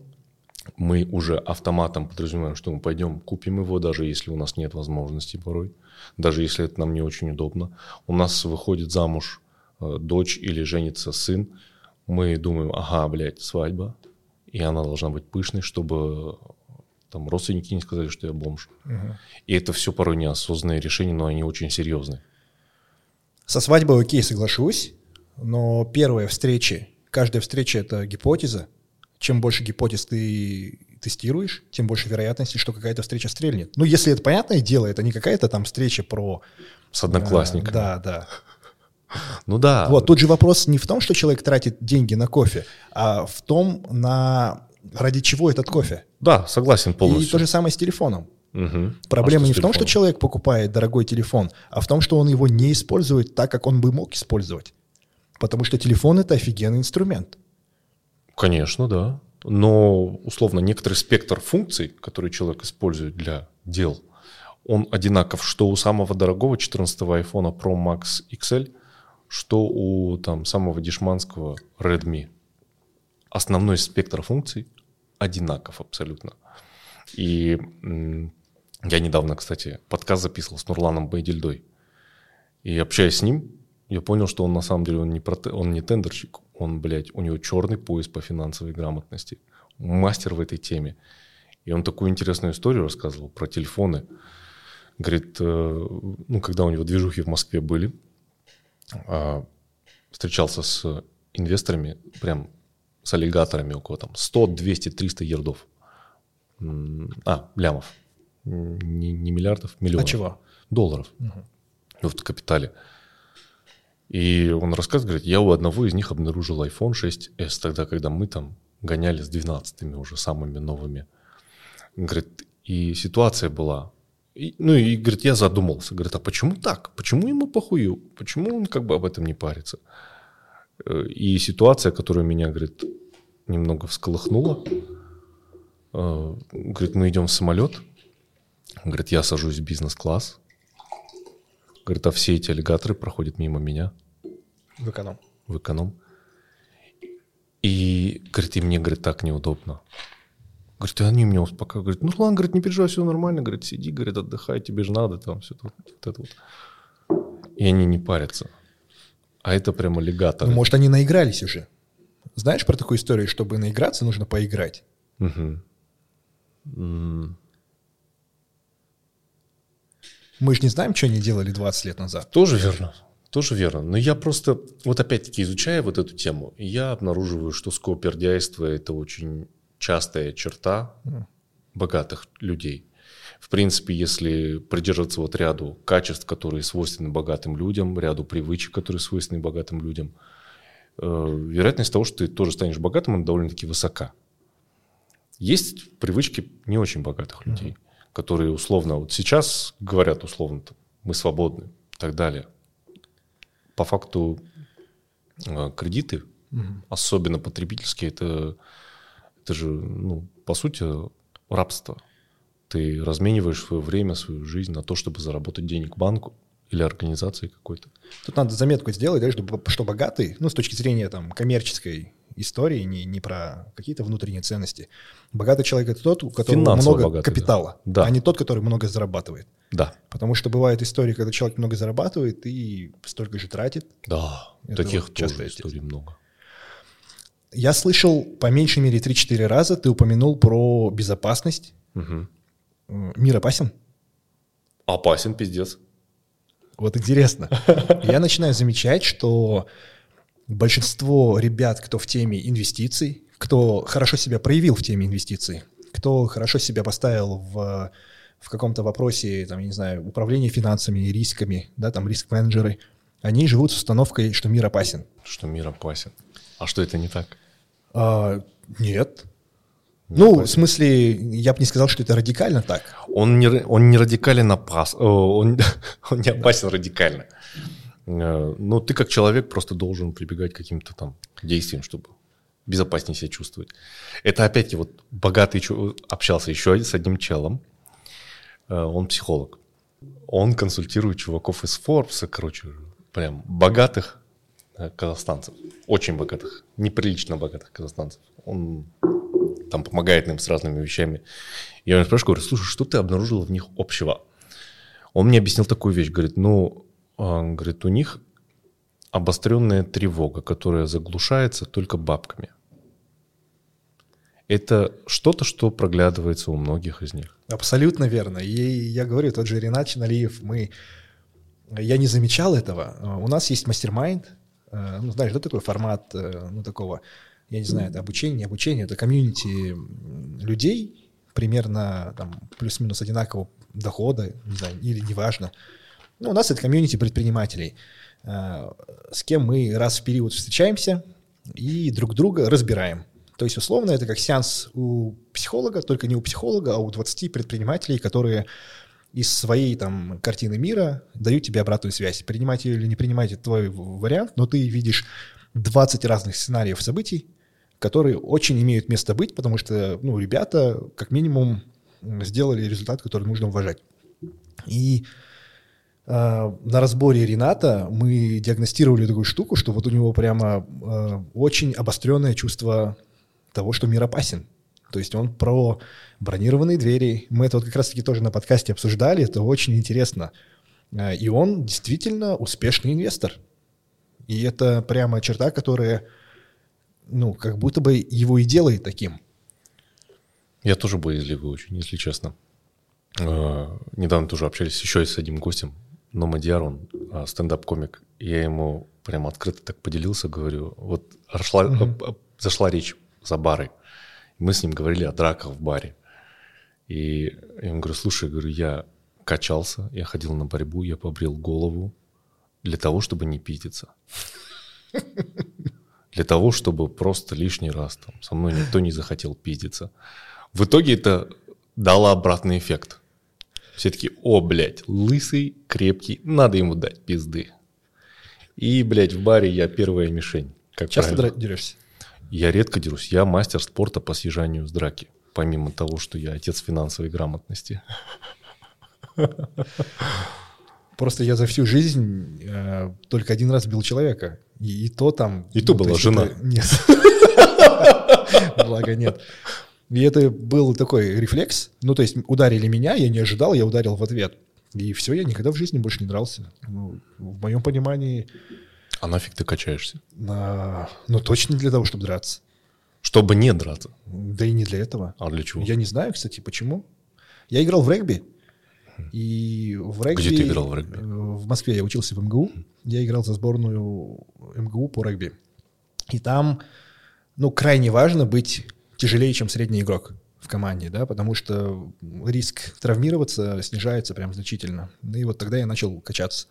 Мы уже автоматом подразумеваем, что мы пойдем, купим его, даже если у нас нет возможности порой, даже если это нам не очень удобно. У нас выходит замуж э, дочь или женится сын. Мы думаем, ага, блядь, свадьба, и она должна быть пышной, чтобы там родственники не сказали, что я бомж. Угу. И это все порой неосознанные решения, но они очень серьезные. Со свадьбой окей, соглашусь, но первые встречи, каждая встреча – это гипотеза. Чем больше гипотез ты тестируешь, тем больше вероятности, что какая-то встреча стрельнет. Ну, если это понятное дело, это не какая-то там встреча про... С одноклассниками. Э, да, да. Ну да. Вот, тут же вопрос не в том, что человек тратит деньги на кофе, а в том, на... ради чего этот кофе. Да, согласен полностью. И то же самое с телефоном. Угу. Проблема а не в том, что человек покупает дорогой телефон, а в том, что он его не использует так, как он бы мог использовать. Потому что телефон – это офигенный инструмент. Конечно, да. Но, условно, некоторый спектр функций, которые человек использует для дел, он одинаков, что у самого дорогого четырнадцатого айфона Pro Max икс эль, что у там, самого дешманского Redmi. Основной спектр функций одинаков абсолютно. И м- я недавно, кстати, подкаст записывал с Нурланом Байдельдой. И общаясь с ним, я понял, что он на самом деле он не, проте... он не тендерщик. Он, блядь, у него черный пояс по финансовой грамотности. Мастер в этой теме. И он такую интересную историю рассказывал про телефоны. Говорит, э, ну, когда у него движухи в Москве были, э, встречался с инвесторами, прям с аллигаторами, у кого там сто, двести, триста ярдов. А, лямов. Не, не миллиардов, миллионов. А чего? Долларов. Угу. Вот в капитале. И он рассказывает, говорит, я у одного из них обнаружил iPhone шесть эс, тогда, когда мы там гоняли с двенадцатыми уже самыми новыми. Говорит, и ситуация была. И, ну и, говорит, я задумался. Говорит, а почему так? Почему ему похую? Почему он как бы об этом не парится? И ситуация, которая меня, говорит, немного всколыхнула. Говорит, мы идем в самолет. Говорит, я сажусь в бизнес-класс. Говорит, а все эти аллигаторы проходят мимо меня. В эконом. В эконом. И, говорит, и мне, говорит, так неудобно. Говорит, и они меня успокаивают. Говорит, ну, Руслан, говорит, не переживай, все нормально. Говорит, сиди, говорит, отдыхай, тебе же надо там все тут, вот это вот. И они не парятся. А это прям аллигаторы. Ну, может, они наигрались уже. Знаешь про такую историю, чтобы наиграться, нужно поиграть? Угу. М- Мы же не знаем, что они делали двадцать лет назад. Тоже верно. Тоже верно. Но я просто, вот опять-таки, изучая вот эту тему, я обнаруживаю, что скупердяйство – это очень частая черта mm. богатых людей. В принципе, если придерживаться вот ряду качеств, которые свойственны богатым людям, ряду привычек, которые свойственны богатым людям, э, вероятность того, что ты тоже станешь богатым, она довольно-таки высока. Есть привычки не очень богатых mm. людей, которые условно, вот сейчас говорят условно, мы свободны и так далее. По факту кредиты, угу. особенно потребительские, это, это же, ну, по сути, рабство. Ты размениваешь свое время, свою жизнь на то, чтобы заработать денег банку или организации какой-то. Тут надо заметку сделать, да, что, что богатый, ну, с точки зрения там, коммерческой истории, не, не про какие-то внутренние ценности. Богатый человек – это тот, у которого финансово много богатый, капитала, да. а не тот, который много зарабатывает. Да. Потому что бывают истории, когда человек много зарабатывает и столько же тратит. Да, это таких тоже историй много. Я слышал, по меньшей мере три-четыре раза ты упомянул про безопасность. Угу. Мир опасен? Опасен, пиздец. Вот интересно. Я начинаю замечать, что большинство ребят, кто в теме инвестиций, кто хорошо себя проявил в теме инвестиций, кто хорошо себя поставил в в каком-то вопросе, там, я не знаю, управления финансами, рисками, да, там риск-менеджеры, они живут с установкой, что мир опасен. Что мир опасен. А что, это не так? А, нет. Не ну, опасен. В смысле, я бы не сказал, что это радикально так. Он не, он не радикален опасен. Он, он не опасен радикально. Но ты как человек просто должен прибегать к каким-то там действиям, чтобы безопаснее себя чувствовать. Это опять-таки вот богатый чел, общался еще с одним челом. Он психолог. Он консультирует чуваков из Forbes, короче, прям богатых казахстанцев. Очень богатых, неприлично богатых казахстанцев. Он там помогает им с разными вещами. Я его спрашиваю, говорю, слушай, что ты обнаружила в них общего? Он мне объяснил такую вещь, говорит, ну, он говорит, у них обостренная тревога, которая заглушается только бабками. Это что-то, что проглядывается у многих из них. Абсолютно верно. И я говорю, тот же Ренат Чиналиев, мы... я не замечал этого. У нас есть мастер-майнд. Ну, знаешь, да, такой формат, ну, такого, я не знаю, это обучение, не обучение, это комьюнити людей, примерно там плюс-минус одинакового дохода, не знаю, или неважно. Ну, у нас это комьюнити предпринимателей, с кем мы раз в период встречаемся и друг друга разбираем. То есть, условно, это как сеанс у психолога, только не у психолога, а у двадцати предпринимателей, которые из своей там картины мира дают тебе обратную связь. Принимать ее или не принимать – это твой вариант, но ты видишь двадцать разных сценариев событий, которые очень имеют место быть, потому что, ну, ребята как минимум сделали результат, который нужно уважать. И э, на разборе Рената мы диагностировали такую штуку, что вот у него прямо э, очень обостренное чувство того, что мир опасен. То есть он про бронированные двери. Мы это вот как раз-таки тоже на подкасте обсуждали. Это очень интересно. И он действительно успешный инвестор. И это прямо черта, которая, ну, как будто бы его и делает таким. Я тоже боязливый очень, если честно. Недавно тоже общались еще с одним гостем. Нома Диар, он стендап-комик. Я ему прямо открыто так поделился, говорю. Вот шла, mm-hmm. зашла речь за бары. Мы с ним говорили о драках в баре. И я ему говорю, слушай, говорю, я качался, я ходил на борьбу, я побрил голову для того, чтобы не пиздиться. Для того, чтобы просто лишний раз там, со мной никто не захотел пиздиться. В итоге это дало обратный эффект. Все такие, о, блядь, лысый, крепкий, надо ему дать пизды. И, блядь, в баре я первая мишень. Как часто правило. Дерешься? Я редко дерусь. Я мастер спорта по съезжанию с драки. Помимо того, что я отец финансовой грамотности. Просто я за всю жизнь э, только один раз бил человека. И, и то там... И ну, то была жена. Это... Нет. Благо нет. И это был такой рефлекс. Ну, то есть ударили меня, я не ожидал, я ударил в ответ. И все, я никогда в жизни больше не дрался. Ну, в моем понимании... А нафиг ты качаешься? А, ну, точно для того, чтобы драться. Чтобы не драться? Да и не для этого. А для чего? Я не знаю, кстати, почему. Я играл в регби. И в регби... Где ты играл в регби? В Москве я учился в эм гэ у. Я играл за сборную эм гэ у по регби. И там, ну, крайне важно быть тяжелее, чем средний игрок в команде, да, потому что риск травмироваться снижается прям значительно. И вот тогда я начал качаться.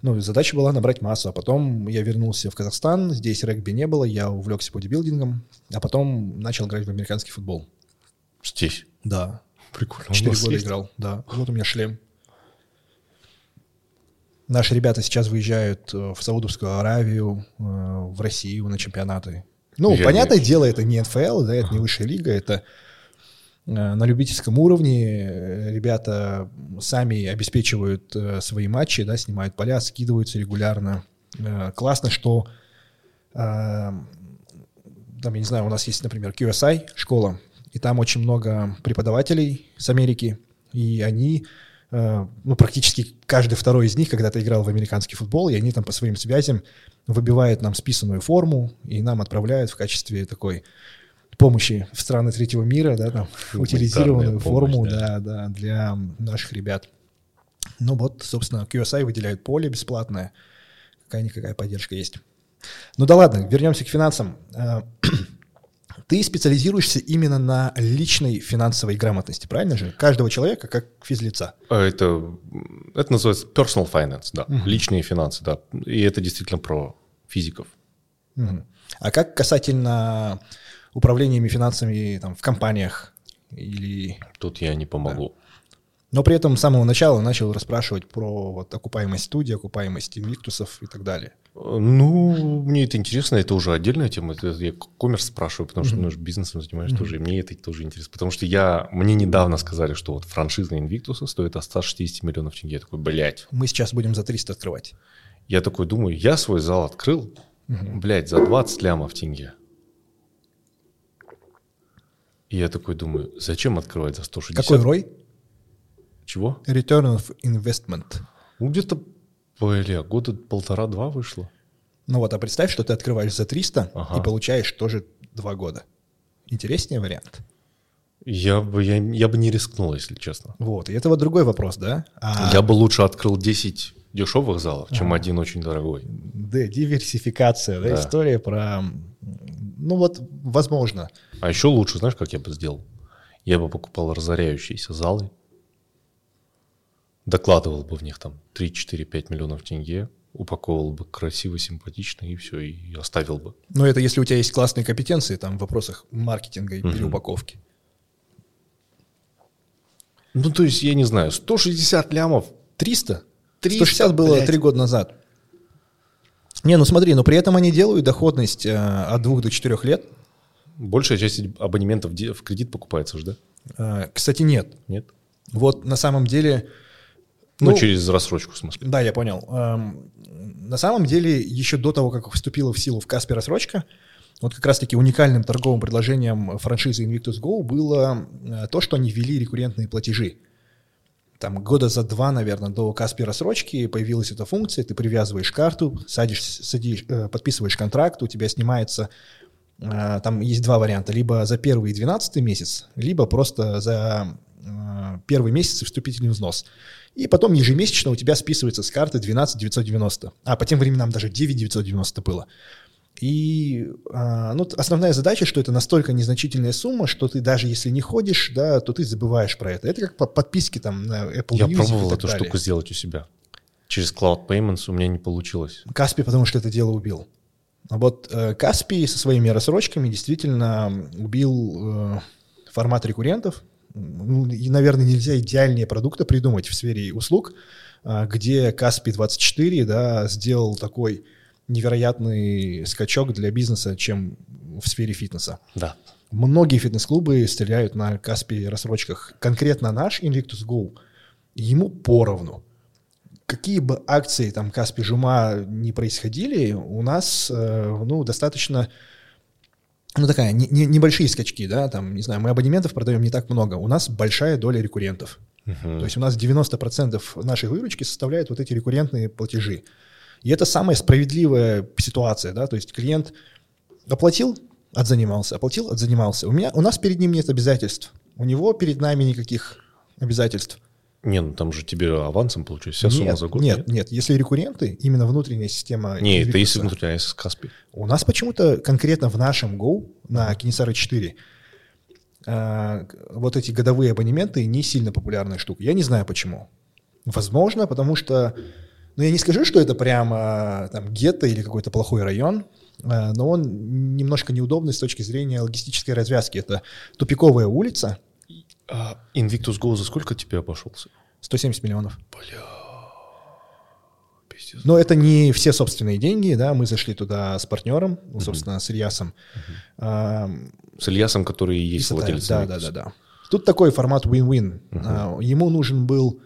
Ну, задача была набрать массу, а потом я вернулся в Казахстан, здесь регби не было, я увлекся бодибилдингом, а потом начал играть в американский футбол. Здесь? Да. Прикольно. Четыре года есть? Играл, да. Вот у меня шлем. Наши ребята сейчас выезжают в Саудовскую Аравию, в Россию на чемпионаты. Ну, я понятное не... дело, это не эн эф эл, да, это не высшая лига, это... На любительском уровне ребята сами обеспечивают свои матчи, да, снимают поля, скидываются регулярно. Классно, что там, я не знаю, у нас есть, например, кью эс ай школа, и там очень много преподавателей с Америки, и они, ну, практически каждый второй из них когда-то играл в американский футбол, и они там по своим связям выбивают нам списанную форму и нам отправляют в качестве такой... помощи в страны третьего мира, да, там, утилизированную помощь, форму, да. Да, да, для наших ребят. Ну вот, собственно, кью эс ай выделяют поле бесплатное, какая-никакая поддержка есть. Ну да ладно, вернемся к финансам. Ты специализируешься именно на личной финансовой грамотности, правильно же? Каждого человека как физлица. Это, это называется personal finance, да, uh-huh. личные финансы, да. И это действительно про физиков. Uh-huh. А как касательно управлениями финансами там, в компаниях? Или... Тут я не помогу. Да. Но при этом с самого начала начал расспрашивать про вот, окупаемость студии, окупаемость инвиктусов и так далее. Ну, мне это интересно, это уже отдельная тема. Это я коммерс спрашиваю, потому что mm-hmm. ну, бизнесом занимаешься mm-hmm. тоже, и мне это тоже интересно. Потому что я, мне недавно сказали, что вот франшиза инвиктуса стоит от сто шестьдесят миллионов тенге. Я такой, блядь. Мы сейчас будем за триста открывать. Я такой думаю, я свой зал открыл, mm-hmm. блядь, за двадцать лямов тенге. И я такой думаю, зачем открывать за сто шестьдесят? Какой рой? Чего? Return of investment. Ну, где-то, бля, года полтора-два вышло. Ну вот, а представь, что ты открываешь за триста ага. и получаешь тоже два года. Интереснее вариант. Я бы, я, я бы не рискнул, если честно. Вот, и это вот другой вопрос, да? А... Я бы лучше открыл десять дешевых залов, чем ага. один очень дорогой. Да, диверсификация, да, да, история про... Ну вот, возможно. А еще лучше, знаешь, как я бы сделал? Я бы покупал разоряющиеся залы, докладывал бы в них там три-четыре-пять миллионов тенге, упаковывал бы красиво, симпатично и все, и оставил бы. Но это если у тебя есть классные компетенции там в вопросах маркетинга и угу. переупаковки. Ну, то есть, я не знаю, сто шестьдесят лямов, триста? триста сто шестьдесят было блядь. три года назад. Не, ну смотри, но при этом они делают доходность э, от двух до четырёх лет. Большая часть абонементов в кредит покупается же, да? Э, кстати, нет. Нет? Вот на самом деле... Ну, ну, через рассрочку, в смысле. Да, я понял. Эм, на самом деле, еще до того, как вступила в силу в Каспи рассрочка, вот как раз-таки уникальным торговым предложением франшизы Invictus Go было то, что они ввели рекуррентные платежи. Там года за два, наверное, до Каспи рассрочки появилась эта функция, ты привязываешь карту, садишь, садишь, подписываешь контракт, у тебя снимается... Э, там есть два варианта. Либо за первый и двенадцатый месяц, либо просто за... первый месяц вступительный взнос. И потом ежемесячно у тебя списывается с карты двенадцать тысяч девятьсот девяносто. А по тем временам даже девять тысяч девятьсот девяносто было. И а, ну, основная задача, что это настолько незначительная сумма, что ты даже если не ходишь, да, то ты забываешь про это. Это как по подписке там, на Apple Я Music. Я пробовал эту далее. штуку сделать у себя. Через Cloud Payments у меня не получилось. Каспи, потому что это дело убил. А вот э, Каспи со своими рассрочками действительно убил э, формат рекуррентов. Ну, и, наверное, нельзя идеальнее продукта придумать в сфере услуг, где Каспи двадцать четыре да, сделал такой невероятный скачок для бизнеса, чем в сфере фитнеса. Да. Многие фитнес-клубы стреляют на Каспи-рассрочках. Конкретно наш Invictus Go, ему поровну. Какие бы акции там Каспи-жума не происходили, у нас ну, достаточно... Ну, такая, не, не, небольшие скачки, да, там, не знаю, мы абонементов продаем не так много, у нас большая доля рекуррентов. Uh-huh. То есть у нас девяносто процентов нашей выручки составляют вот эти рекуррентные платежи. И это самая справедливая ситуация, да, то есть клиент оплатил, отзанимался, оплатил, отзанимался. У меня, у нас перед ним нет обязательств, у него перед нами никаких обязательств. Не, ну там же тебе авансом получается вся нет, сумма за год. Нет, нет, нет. Если рекурренты, именно внутренняя система... Нет, это если внутренняя, если с Каспи. У нас почему-то конкретно в нашем Go на Кенесары четыре э, вот эти годовые абонементы не сильно популярная штука. Я не знаю почему. Возможно, потому что... Ну, я не скажу, что это прямо там, гетто или какой-то плохой район, э, но он немножко неудобный с точки зрения логистической развязки. Это тупиковая улица. А Invictus Go за сколько тебе обошелся? сто семьдесят миллионов. Бля. Пиздец. Но это не все собственные деньги, да, мы зашли туда с партнером, ну, собственно, mm-hmm. с Ильясом. Mm-hmm. А, с Ильясом, который и есть владелец. Да, да, да, да. Тут такой формат win-win. Mm-hmm. А, ему нужен был...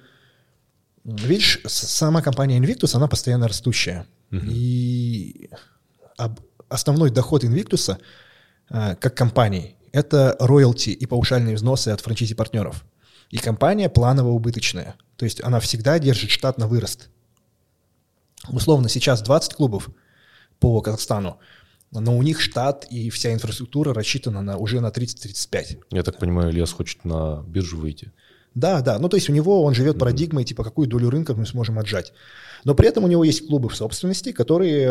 Видишь, сама компания Invictus, она постоянно растущая. Mm-hmm. И об... основной доход Invictus а, как компании... Это роялти и паушальные взносы от франчайзи-партнеров. И компания планово-убыточная. То есть она всегда держит штат на вырост. Условно, сейчас двадцать клубов по Казахстану, но у них штат и вся инфраструктура рассчитана на, уже на тридцать-тридцать пять. Я так понимаю, Ильяс хочет на биржу выйти. Да, да. Ну, то есть у него, он живет mm-hmm. парадигмой, типа, какую долю рынка мы сможем отжать. Но при этом у него есть клубы в собственности, которые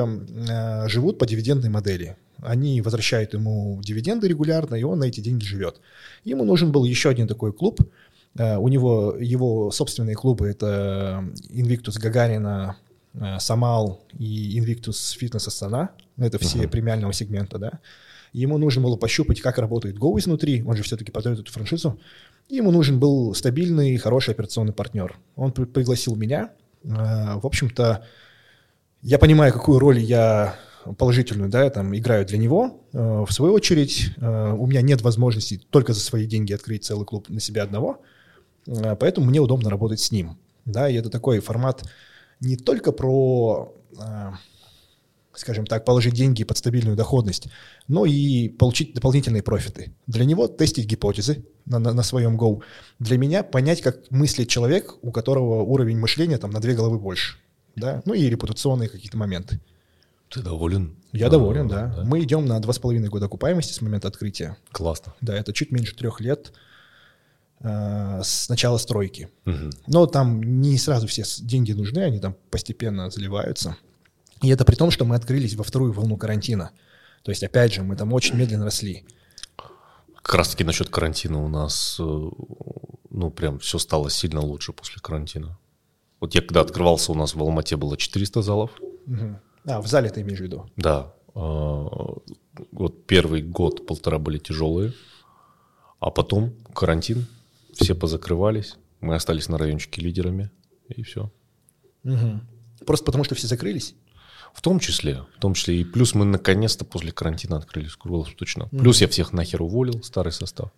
э, живут по дивидендной модели. Они возвращают ему дивиденды регулярно, и он на эти деньги живет. Ему нужен был еще один такой клуб. У него, его собственные клубы – это Invictus Гагарина, Самал и Invictus Fitness Астана. Это все uh-huh. премиального сегмента, да. Ему нужно было пощупать, как работает Go изнутри, он же все-таки продает эту франшизу. Ему нужен был стабильный, хороший операционный партнер. Он при- пригласил меня. В общем-то, я понимаю, какую роль я положительную, да, там, играю для него. В свою очередь, у меня нет возможности только за свои деньги открыть целый клуб на себя одного, поэтому мне удобно работать с ним. Да, и это такой формат не только про, скажем так, положить деньги под стабильную доходность, но и получить дополнительные профиты. Для него тестить гипотезы на, на, на своем Go. Для меня понять, как мыслит человек, у которого уровень мышления там, на две головы больше. Да? Ну и репутационные какие-то моменты. Ты доволен? Я да, доволен, да. да. Мы идем на два с половиной года окупаемости с момента открытия. Классно. Да, это чуть меньше трех лет э, с начала стройки. Угу. Но там не сразу все деньги нужны, они там постепенно заливаются. И это при том, что мы открылись во вторую волну карантина. То есть, опять же, мы там очень медленно росли. Как раз-таки насчет карантина у нас, ну, прям все стало сильно лучше после карантина. Вот я когда открывался, у нас в Алмате было четыреста залов. Угу. А, в зале ты имеешь в виду? Да. Вот первый год-полтора были тяжелые, а потом карантин, все позакрывались, мы остались на райончике лидерами, и все. Угу. Просто потому, что все закрылись? В том числе, в том числе. И плюс мы наконец-то после карантина открылись круглосуточно. Угу. Плюс я всех нахер уволил, старый состав.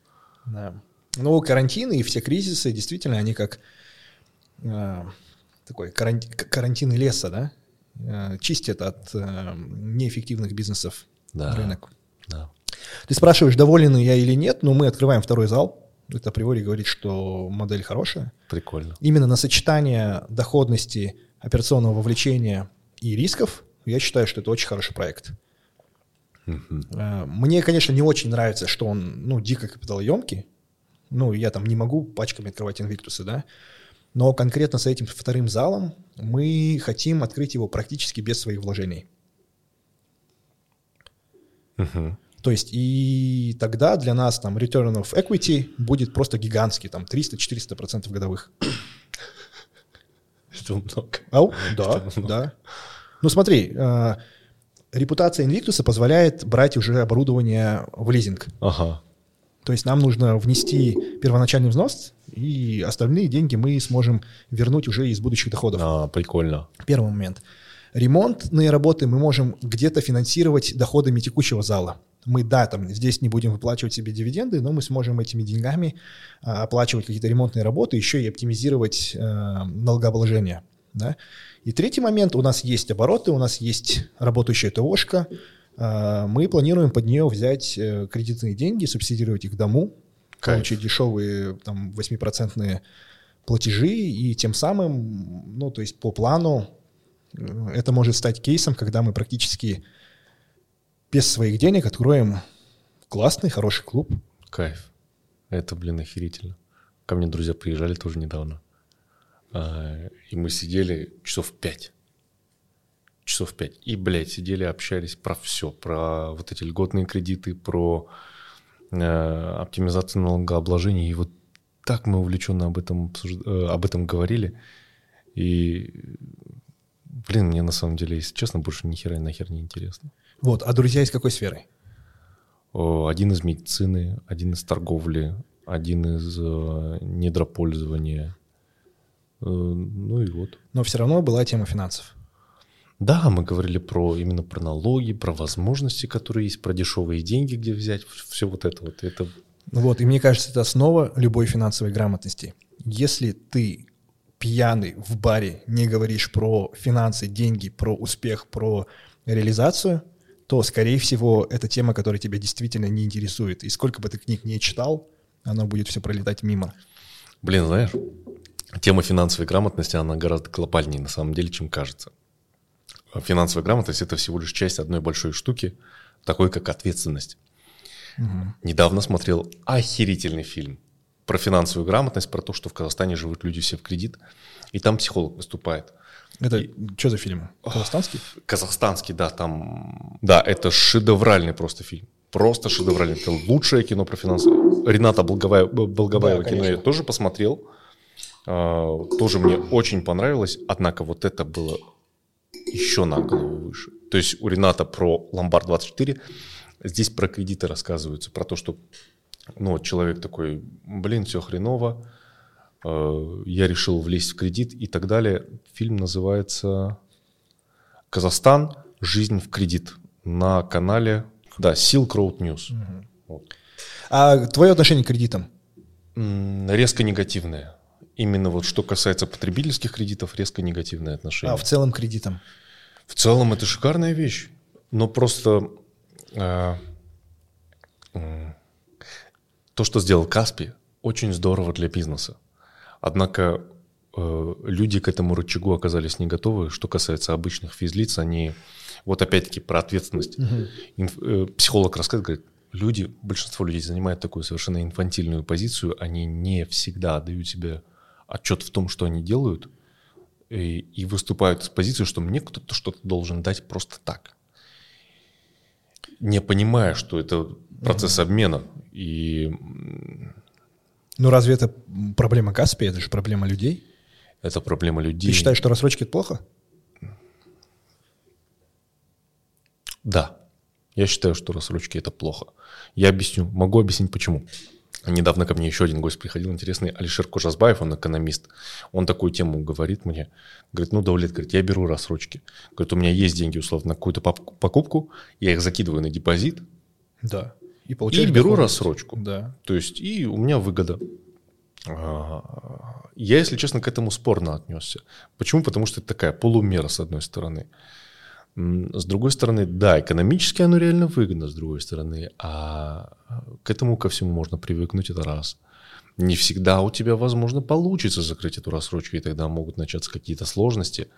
Да. Ну, карантин и все кризисы, действительно, они как э, такой каранти, карантин леса, да? Чистят от э, неэффективных бизнесов да, рынок. Да. Ты спрашиваешь, доволен я или нет, но мы открываем второй зал. Это априори говорит, что модель хорошая. Прикольно. Именно на сочетание доходности, операционного вовлечения и рисков, я считаю, что это очень хороший проект. Uh-huh. Мне, конечно, не очень нравится, что он ну, дико капиталоемкий. Ну, я там не могу пачками открывать инвиктусы, да. Но конкретно с этим вторым залом мы хотим открыть его практически без своих вложений. Uh-huh. То есть и тогда для нас там return of equity будет просто гигантский, там триста-четыреста процентов годовых. Это много. Ау, да, это много. Да. Ну смотри, э, репутация Invictus'а позволяет брать уже оборудование в лизинг. Ага. То есть нам нужно внести первоначальный взнос, и остальные деньги мы сможем вернуть уже из будущих доходов. А, прикольно. Первый момент. Ремонтные работы мы можем где-то финансировать доходами текущего зала. Мы, да, там здесь не будем выплачивать себе дивиденды, но мы сможем этими деньгами а, оплачивать какие-то ремонтные работы, еще и оптимизировать а, налогообложение. Да? И третий момент. У нас есть обороты, у нас есть работающая ТОшка. А, мы планируем под нее взять а, кредитные деньги, субсидировать их дому, Кайф. Получить дешевые там, восемь процентов платежи и тем самым, ну, то есть по плану, это может стать кейсом, когда мы практически без своих денег откроем классный, хороший клуб. Кайф. Это, блин, охерительно. Ко мне друзья приезжали тоже недавно. И мы сидели часов пять. Часов пять. И, блядь, сидели, общались про все. Про вот эти льготные кредиты, про оптимизацию налогообложения. И вот так мы увлеченно об этом, обсужд... об этом говорили. И... Блин, мне на самом деле, если честно, больше ни хера и нахер не интересно. Вот, а друзья из какой сферы? Один из медицины, один из торговли, один из недропользования. Ну и вот. Но все равно была тема финансов. Да, мы говорили про именно про налоги, про возможности, которые есть, про дешевые деньги, где взять, все вот это вот. Это... Вот, и мне кажется, это основа любой финансовой грамотности. Если ты... пьяный в баре, не говоришь про финансы, деньги, про успех, про реализацию, то, скорее всего, это тема, которая тебя действительно не интересует. И сколько бы ты книг не читал, она будет все пролетать мимо. Блин, знаешь, тема финансовой грамотности, она гораздо глобальнее на самом деле, чем кажется. Финансовая грамотность – это всего лишь часть одной большой штуки, такой как ответственность. Угу. Недавно смотрел охерительный фильм про финансовую грамотность, про то, что в Казахстане живут люди все в кредит. И там психолог выступает. Это и... что за фильм? Казахстанский? Казахстанский, да, там... Да, это шедевральный просто фильм. Просто шедевральный. Это лучшее кино про финансы. Рената Балгабаева, Балгабаева да, кино я тоже посмотрел. А, тоже мне очень понравилось. Однако вот это было еще на голову выше. То есть у Рената про Ломбард двадцать четыре. Здесь про кредиты рассказываются. Про то, что ну, человек такой, блин, все хреново. Я решил влезть в кредит и так далее. Фильм называется «Казахстан. Жизнь в кредит» на канале да, Silk Road News. Угу. Вот. А твое отношение к кредитам? Резко негативное. Именно вот что касается потребительских кредитов, резко негативное отношение. А в целом к кредитам? В целом это шикарная вещь. Но просто э, э, то, что сделал Каспи, очень здорово для бизнеса. Однако э, люди к этому рычагу оказались не готовы. Что касается обычных физлиц, они... Вот опять-таки про ответственность. Угу. Инф, э, психолог рассказывает, говорит, люди, большинство людей занимают такую совершенно инфантильную позицию. Они не всегда дают себе отчет в том, что они делают. И, и выступают с позиции, что мне кто-то что-то должен дать просто так. Не понимая, что это процесс угу. обмена. И... Ну, разве это проблема Каспи? Это же проблема людей. Это проблема людей. Ты считаешь, что рассрочки – это плохо? Да. Я считаю, что рассрочки – это плохо. Я объясню. Могу объяснить, почему. Недавно ко мне еще один гость приходил, интересный, Алишер Кожазбаев, он экономист. Он такую тему говорит мне. Говорит, ну, Даулет, говорит, я беру рассрочки. Говорит, у меня есть деньги, условно, на какую-то покупку, я их закидываю на депозит. Да. И, и беру рассрочку. Да. То есть, и у меня выгода. Я, если честно, к этому спорно отнесся. Почему? Потому что это такая полумера, с одной стороны. С другой стороны, да, экономически оно реально выгодно, с другой стороны. А к этому ко всему можно привыкнуть, это раз. Не всегда у тебя, возможно, получится закрыть эту рассрочку, и тогда могут начаться какие-то сложности.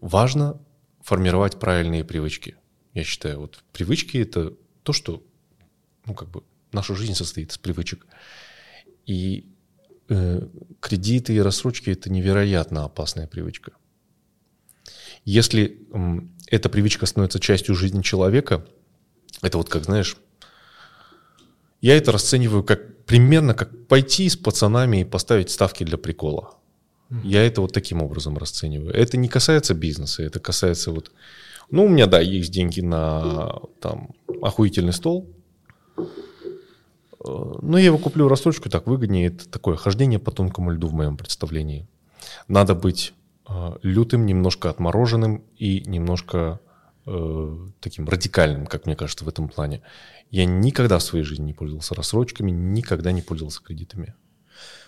Важно формировать правильные привычки. Я считаю, вот привычки – это то, что... Ну, как бы наша жизнь состоит из привычек. И э, кредиты и рассрочки – это невероятно опасная привычка. Если э, эта привычка становится частью жизни человека, это вот как, знаешь, я это расцениваю как примерно как пойти с пацанами и поставить ставки для прикола. Mm-hmm. Я это вот таким образом расцениваю. Это не касается бизнеса, это касается вот... Ну, у меня, да, есть деньги на там, охуительный стол, ну, я его куплю в рассрочку, так выгоднее. Это такое хождение по тонкому льду в моем представлении. Надо быть э, лютым, немножко отмороженным и немножко э, таким радикальным, как мне кажется, в этом плане. Я никогда в своей жизни не пользовался рассрочками, никогда не пользовался кредитами.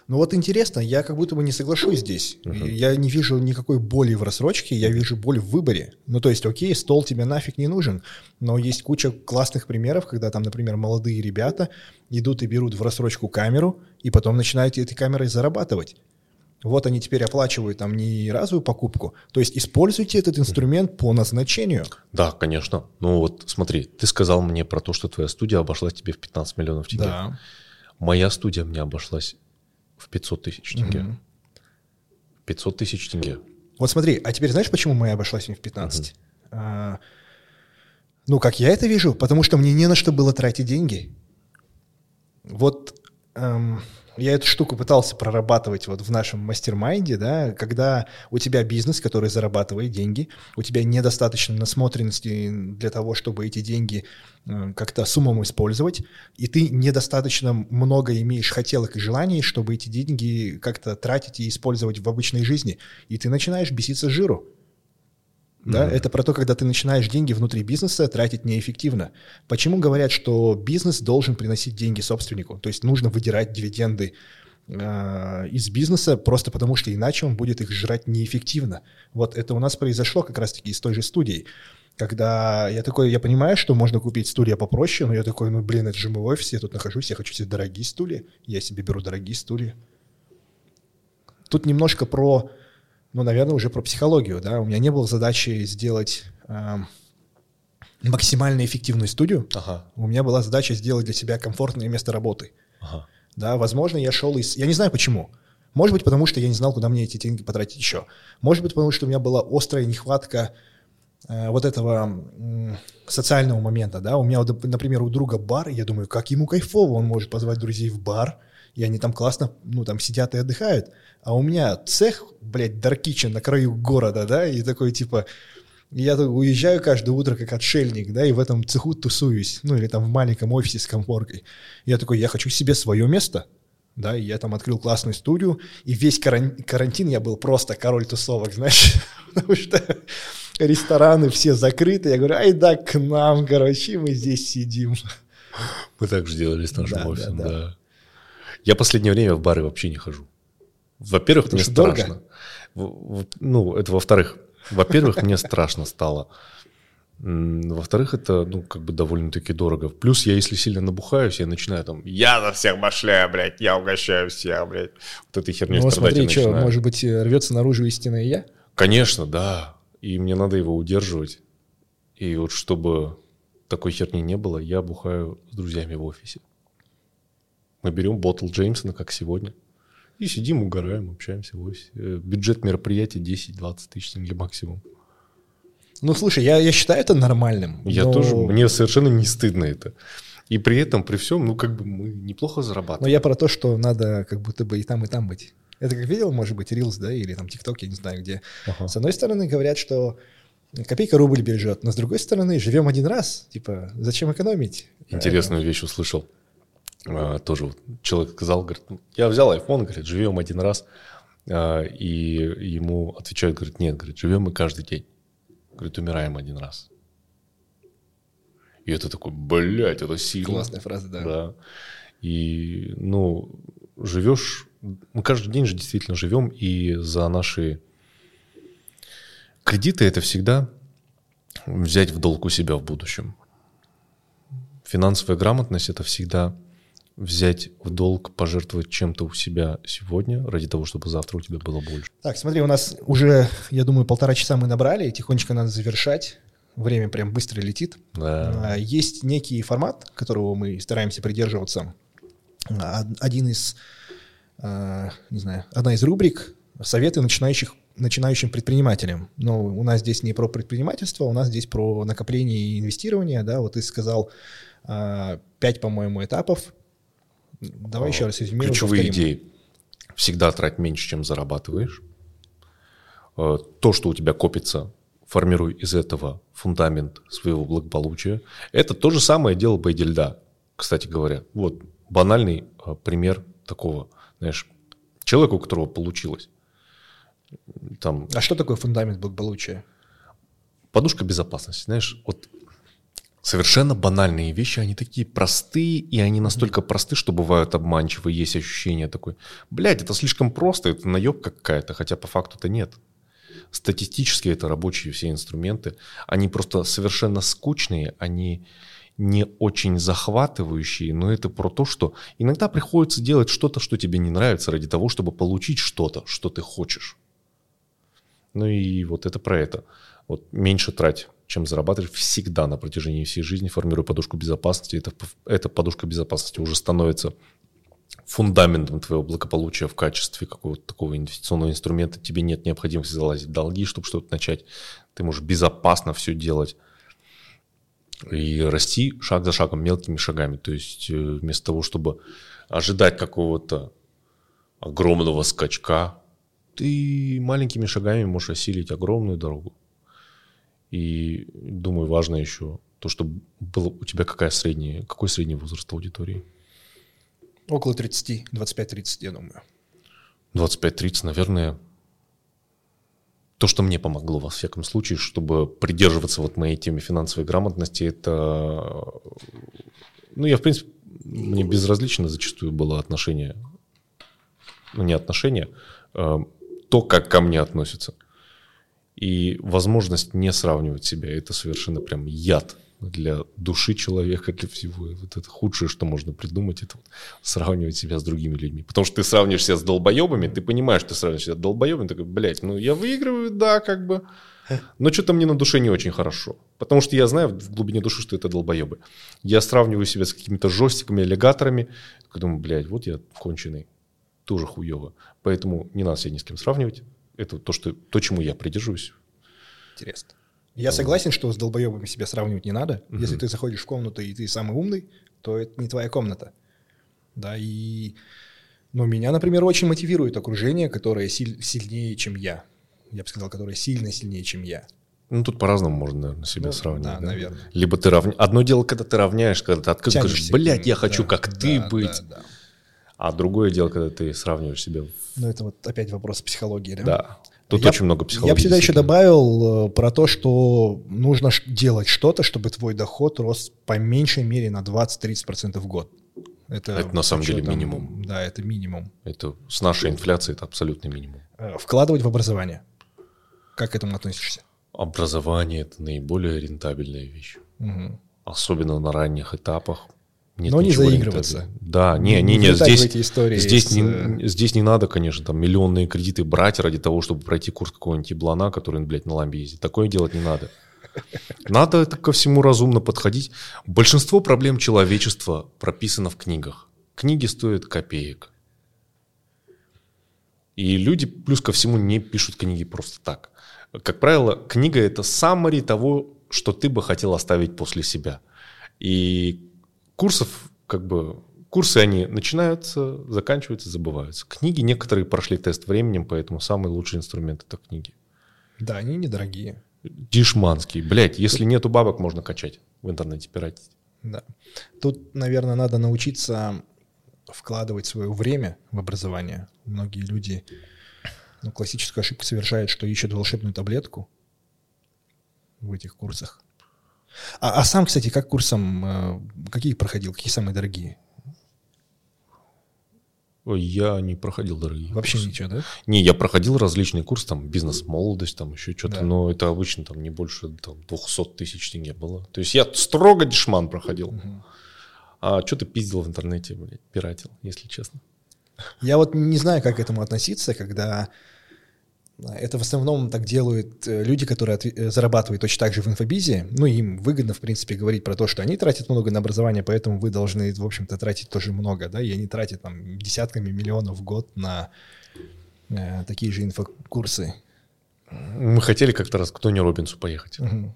Ну вот интересно, я как будто бы не соглашусь здесь. Uh-huh. Я не вижу никакой боли в рассрочке, я вижу боль в выборе. Ну то есть, окей, стол тебе нафиг не нужен, но есть куча классных примеров, когда там, например, молодые ребята идут и берут в рассрочку камеру, и потом начинают этой камерой зарабатывать. Вот они теперь оплачивают там не разовую покупку. То есть используйте этот инструмент uh-huh. по назначению. Да, конечно. Ну вот смотри, ты сказал мне про то, что твоя студия обошлась тебе в пятнадцать миллионов тенге. Да. Моя студия мне обошлась в пятьсот тысяч тенге. Угу. пятьсот тысяч тенге. Вот смотри, а теперь знаешь, почему моя обошлась мне в пятнадцать? Угу. А, ну, как я это вижу, потому что мне не на что было тратить деньги. Вот эм, я эту штуку пытался прорабатывать вот в нашем мастер-майнде, да, когда у тебя бизнес, который зарабатывает деньги, у тебя недостаточно насмотренности для того, чтобы эти деньги как-то с умом использовать, и ты недостаточно много имеешь хотелок и желаний, чтобы эти деньги как-то тратить и использовать в обычной жизни, и ты начинаешь беситься с жиру. Да? Mm-hmm. Это про то, когда ты начинаешь деньги внутри бизнеса тратить неэффективно. Почему говорят, что бизнес должен приносить деньги собственнику? То есть нужно выдирать дивиденды из бизнеса, просто потому что иначе он будет их жрать неэффективно. Вот это у нас произошло как раз-таки из той же студии. Когда я такой, я понимаю, что можно купить стулья попроще, но я такой, ну блин, это же мой офис, я тут нахожусь, я хочу себе дорогие стулья, я себе беру дорогие стулья. Тут немножко про, ну, наверное, уже про психологию, да, у меня не было задачи сделать э, максимально эффективную студию, ага. У меня была задача сделать для себя комфортное место работы. Ага. Да, возможно, я шел из... Я не знаю почему. Может быть, потому что я не знал, куда мне эти деньги потратить еще. Может быть, потому что у меня была острая нехватка э, вот этого э, социального момента. Да? У меня, например, у друга бар, я думаю, как ему кайфово, он может позвать друзей в бар, и они там классно, ну, там сидят и отдыхают. А у меня цех, блядь, dark kitchen на краю города, да, и такой, типа, я уезжаю каждое утро как отшельник, да, и в этом цеху тусуюсь, ну, или там в маленьком офисе с комфоркой. Я такой, я хочу себе свое место, да, и я там открыл классную студию, и весь карантин, карантин я был просто король тусовок, знаешь, потому что рестораны все закрыты, я говорю, ай да, к нам, короче, мы здесь сидим. Мы так же делали с нашим да, офисом, да, да. да. Я в последнее время в бары вообще не хожу. Во-первых, потому мне страшно. В, в, ну, это во-вторых. Во-первых, мне страшно стало. Во-вторых, это, ну, как бы довольно-таки дорого. Плюс я, если сильно набухаюсь, я начинаю там, я за всех башляю, блядь, я угощаю всех, блядь. Вот этой херней страдать я начинаю. Ну, смотри, что, может быть, рвется наружу истинное я? Конечно, да. И мне надо его удерживать. И вот чтобы такой херни не было, я бухаю с друзьями в офисе. Мы берем боттл Джеймсона, как сегодня, и сидим, угораем, общаемся в офисе. Бюджет мероприятия десять-двадцать тысяч тенге максимум. Ну, слушай, я, я считаю это нормальным. Я но... тоже, мне совершенно не стыдно это. И при этом, при всем, ну, как бы мы неплохо зарабатываем. Но я про то, что надо как будто бы и там, и там быть. Это как видел, может быть, Рилс, да, или там ТикТок, я не знаю где. Ага. С одной стороны, говорят, что копейка рубль бережет, но с другой стороны, живем один раз, типа, зачем экономить? Интересную вещь услышал. А, тоже человек сказал, говорит, я взял iPhone, говорит, живем один раз, а, и ему отвечают, говорит, нет, говорит, живем мы каждый день, говорит, умираем один раз. И это такой, блядь, это сильно. Классная фраза, да. да. И, ну, живешь, мы каждый день же действительно живем, и за наши кредиты это всегда взять в долг у себя в будущем. Финансовая грамотность это всегда взять в долг, пожертвовать чем-то у себя сегодня, ради того, чтобы завтра у тебя было больше. Так, смотри, у нас уже, я думаю, полтора часа мы набрали, и тихонечко надо завершать. Время прям быстро летит. Да. Есть некий формат, которого мы стараемся придерживаться. Один из, не знаю, одна из рубрик «Советы начинающих, начинающим предпринимателям». Но у нас здесь не про предпринимательство, у нас здесь про накопление и инвестирование. Да? Вот ты сказал пять, по-моему, этапов. Давай еще раз измерим. Ключевые идеи. Всегда трать меньше, чем зарабатываешь. То, что у тебя копится, формируй из этого фундамент своего благополучия. Это то же самое дело бейди льда, кстати говоря. Вот банальный пример такого. Знаешь, человеку, у которого получилось. Там, а что такое фундамент благополучия? Подушка безопасности. Знаешь, вот... Совершенно банальные вещи, они такие простые, и они настолько просты, что бывают обманчивы, есть ощущение такое, блядь, это слишком просто, это наебка какая-то, хотя по факту-то нет. Статистически это рабочие все инструменты, они просто совершенно скучные, они не очень захватывающие, но это про то, что иногда приходится делать что-то, что тебе не нравится, ради того, чтобы получить что-то, что ты хочешь. Ну и вот это про это. Вот меньше трать, чем зарабатывать, всегда на протяжении всей жизни формируя подушку безопасности. Это, эта подушка безопасности уже становится фундаментом твоего благополучия в качестве какого-то такого инвестиционного инструмента. Тебе нет необходимости залазить в долги, чтобы что-то начать. Ты можешь безопасно все делать и расти шаг за шагом, мелкими шагами. То есть вместо того, чтобы ожидать какого-то огромного скачка, ты маленькими шагами можешь осилить огромную дорогу. И, думаю, важно еще то, что было у тебя какая средняя, какой средний возраст аудитории? Около тридцати, двадцать пять тридцать, я думаю. двадцать пять тридцать, наверное, то, что мне помогло, во всяком случае, чтобы придерживаться вот моей темы финансовой грамотности, это... Ну, я, в принципе, мне безразлично зачастую было отношение, ну, не отношение, а то, как ко мне относятся. И возможность не сравнивать себя, это совершенно прям яд для души человека, для всего. Вот это худшее, что можно придумать, это вот сравнивать себя с другими людьми. Потому что ты сравниваешь себя с долбоебами, ты понимаешь, что ты сравниваешь себя с долбоебами, такой, блядь, ну я выигрываю, да, как бы. Но что-то мне на душе не очень хорошо. Потому что я знаю в глубине души, что это долбоебы. Я сравниваю себя с какими-то жестиками, аллигаторами. Думаю, блядь, вот я конченый. тоже хуево. Поэтому не надо себя ни с кем сравнивать. Это то, что, то чему я придерживаюсь. Интересно. Я согласен, что с долбоебами себя сравнивать не надо. Mm-hmm. Если ты заходишь в комнату, и ты самый умный, то это не твоя комната. Да, и... Но меня, например, очень мотивирует окружение, которое силь... сильнее, чем я. Я бы сказал, которое сильно сильнее, чем я. Ну, тут по-разному можно, наверное, себя ну, сравнивать. Да, да, наверное. Либо ты равняешь... Одно дело, когда ты равняешь, когда ты открыто скажешь, блядь, я хочу да, как да, ты да, быть. Да, да. А другое дело, когда ты сравниваешь себя... Ну, это вот опять вопрос психологии, да? Да. Тут я, очень много психологии. Я бы сюда еще добавил про то, что нужно делать что-то, чтобы твой доход рос по меньшей мере на двадцать-тридцать процентов в год. Это, это на самом деле там, минимум. Да, это минимум. Это с нашей инфляцией это абсолютный минимум. Вкладывать в образование. Как к этому относишься? Образование – это наиболее рентабельная вещь. Угу. Особенно на ранних этапах. Нет, но не заигрываться. Не да, не, не, не, не здесь, здесь, с... не, здесь не надо, конечно, там миллионные кредиты брать ради того, чтобы пройти курс какого-нибудь еблана, который, блядь, на ламбе ездит. Такое делать не надо. Надо это ко всему разумно подходить. Большинство проблем человечества прописано в книгах. Книги стоят копеек. И люди, плюс ко всему, не пишут книги просто так. Как правило, книга – это саммари того, что ты бы хотел оставить после себя. И курсов, как бы, курсы, они начинаются, заканчиваются, забываются. Книги некоторые прошли тест временем, поэтому самый лучший инструмент – это книги. Да, они недорогие. Дешманские. Блять, если нету бабок, можно качать в интернете, пиратить. Да. Тут, наверное, надо научиться вкладывать свое время в образование. Многие люди, ну, классическую ошибку совершают, что ищут волшебную таблетку в этих курсах. А, а сам, кстати, как курсом, какие проходил, какие самые дорогие? Ой, я не проходил дорогие Вообще курсы. Ничего, да? Не, я проходил различные курсы, там, бизнес-молодость, там, еще что-то, да. Но это обычно, там, не больше, там, двести тысяч тенге было. То есть я строго дешман проходил. Угу. А что-то пиздил в интернете, блядь, пиратил, если честно. Я вот не знаю, как к этому относиться, когда... Это в основном так делают люди, которые от... зарабатывают точно так же в инфобизе. Ну, им выгодно, в принципе, говорить про то, что они тратят много на образование, поэтому вы должны, в общем-то, тратить тоже много, да, и они тратят там десятками миллионов в год на э, такие же инфокурсы. Мы хотели как-то раз к Тони Роббинсу поехать. Угу.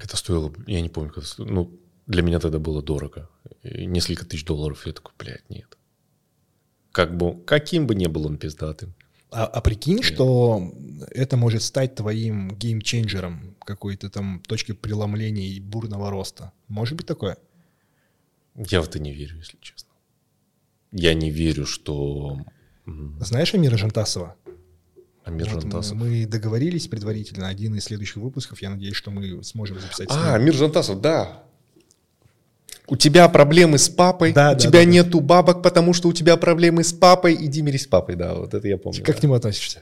Это стоило, я не помню, как это стоило. Ну, для меня тогда было дорого. И несколько тысяч долларов. Я такой, блядь, нет. Как бы, каким бы ни был он пиздатым. А, а прикинь, yeah. что это может стать твоим геймченджером, какой-то там точкой преломления и бурного роста. Может быть такое? Я в это не верю, если честно. Я не верю, что... Знаешь Амира Жантасова? Амир вот Жантасов. Мы, мы договорились предварительно. Один из следующих выпусков, я надеюсь, что мы сможем записать. А, Амир Жантасов, да. У тебя проблемы с папой, да, у да, тебя да, нету да. бабок, потому что у тебя проблемы с папой, иди мирись с папой, да, вот это я помню. Как да. к нему относишься?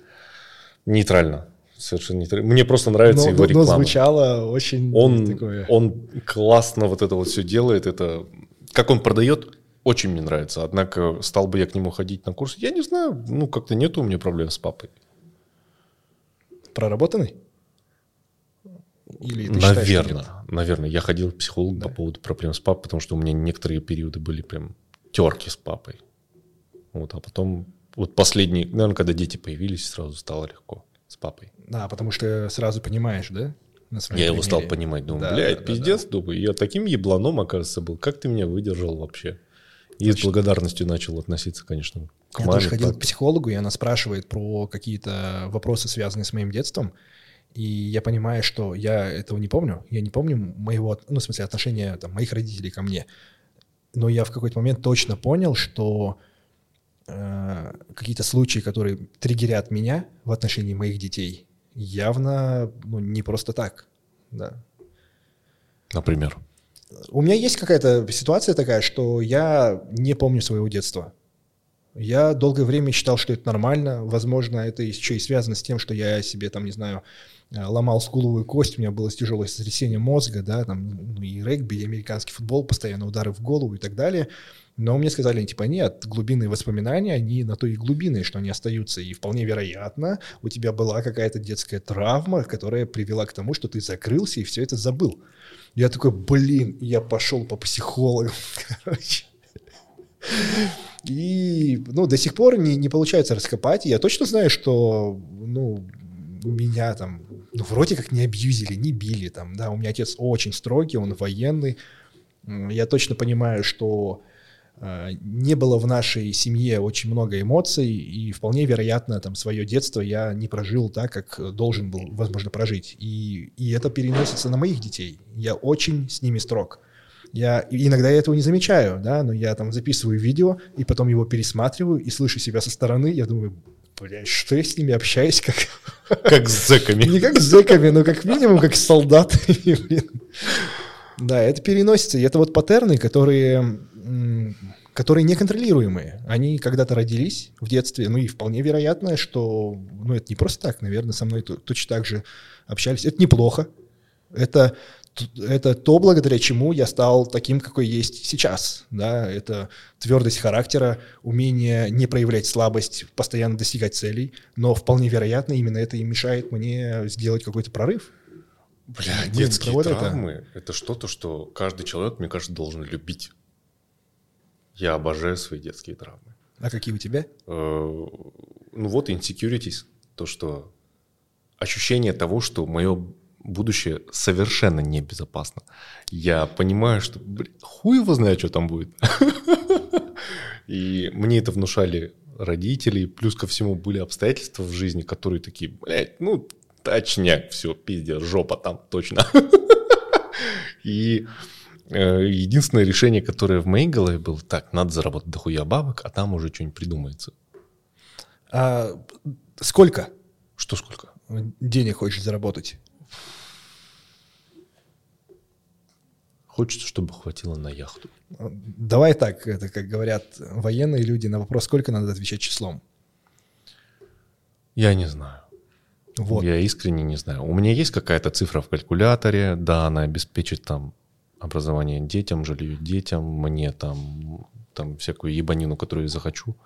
Нейтрально, совершенно нейтрально. Мне просто нравится но, его но, реклама. Но звучало очень он, такое... Он классно вот это вот все делает, это... Как он продает, очень мне нравится, однако стал бы я к нему ходить на курс, я не знаю, ну как-то нету у меня проблем с папой. Проработанный? Или наверное, считаешь, наверное. Я ходил к психологу да. по поводу проблем с папой, потому что у меня некоторые периоды были прям терки с папой. Вот, а потом, вот последний, наверное, когда дети появились, сразу стало легко с папой. Да, потому что сразу понимаешь, да? На своей я примере. Его стал понимать, думаю, да, блядь, да, пиздец, да, да. думаю, я таким ебланом, оказывается, был. Как ты меня выдержал вообще? И Значит, с благодарностью начал относиться, конечно, к маме. Я тоже ходил так. к психологу, и она спрашивает про какие-то вопросы, связанные с моим детством. И я понимаю, что я этого не помню. Я не помню моего, ну, в смысле, отношения там, моих родителей ко мне. Но я в какой-то момент точно понял, что э, какие-то случаи, которые триггерят меня в отношении моих детей, явно ну, не просто так. Да. Например? У меня есть какая-то ситуация такая, что я не помню своего детства. Я долгое время считал, что это нормально. Возможно, это еще и связано с тем, что я себе, там, не знаю, ломал скуловую кость, у меня было тяжелое сотрясение мозга, да, там, ну, и регби, и американский футбол, постоянно удары в голову и так далее. Но мне сказали, типа, нет, глубинные воспоминания, они на то и глубинные, что они остаются. И вполне вероятно, у тебя была какая-то детская травма, которая привела к тому, что ты закрылся и все это забыл. Я такой, блин, я пошел по психологам, короче. И ну, до сих пор не, не получается раскопать. Я точно знаю, что ну, меня там ну, вроде как не абьюзили, не били. Там, да. У меня отец очень строгий, он военный. Я точно понимаю, что э, не было в нашей семье очень много эмоций. И вполне вероятно, там, свое детство я не прожил так, как должен был, возможно, прожить. И, и это переносится на моих детей. Я очень с ними строг. Я иногда я этого не замечаю, да, но я там записываю видео, и потом его пересматриваю, и слышу себя со стороны, я думаю, блядь, что я с ними общаюсь, как... Как с зэками. Не как с зэками, но как минимум, как с солдатами, блин. Да, это переносится, и это вот паттерны, которые, которые неконтролируемые. Они когда-то родились в детстве, ну и вполне вероятно, что, ну это не просто так, наверное, со мной точно так же общались. Это неплохо, это... Это то, благодаря чему я стал таким, какой есть сейчас. Да? Это твердость характера, умение не проявлять слабость, постоянно достигать целей. Но вполне вероятно, именно это и мешает мне сделать какой-то прорыв. Бля, Блин, детские вот травмы это. – это что-то, что каждый человек, мне кажется, должен любить. Я обожаю свои детские травмы. А какие у тебя? Ну вот insecurities. То, что ощущение того, что мое... будущее совершенно небезопасно. Я понимаю, что блин, хуй его знает, что там будет. И мне это внушали родители. Плюс ко всему были обстоятельства в жизни, которые такие, блядь, ну, точняк, все, пиздец, жопа там, точно. И единственное решение, которое в моей голове было, так, надо заработать дохуя бабок, а там уже что-нибудь придумается. Сколько? Что сколько? Денег хочешь заработать? Хочется, чтобы хватило на яхту. Давай так, это как говорят военные люди, на вопрос, сколько надо отвечать числом. Я не знаю. Вот. Я искренне не знаю. У меня есть какая-то цифра в калькуляторе, да, она обеспечит там образование детям, жилье детям, мне там, там всякую ебанину, которую я захочу.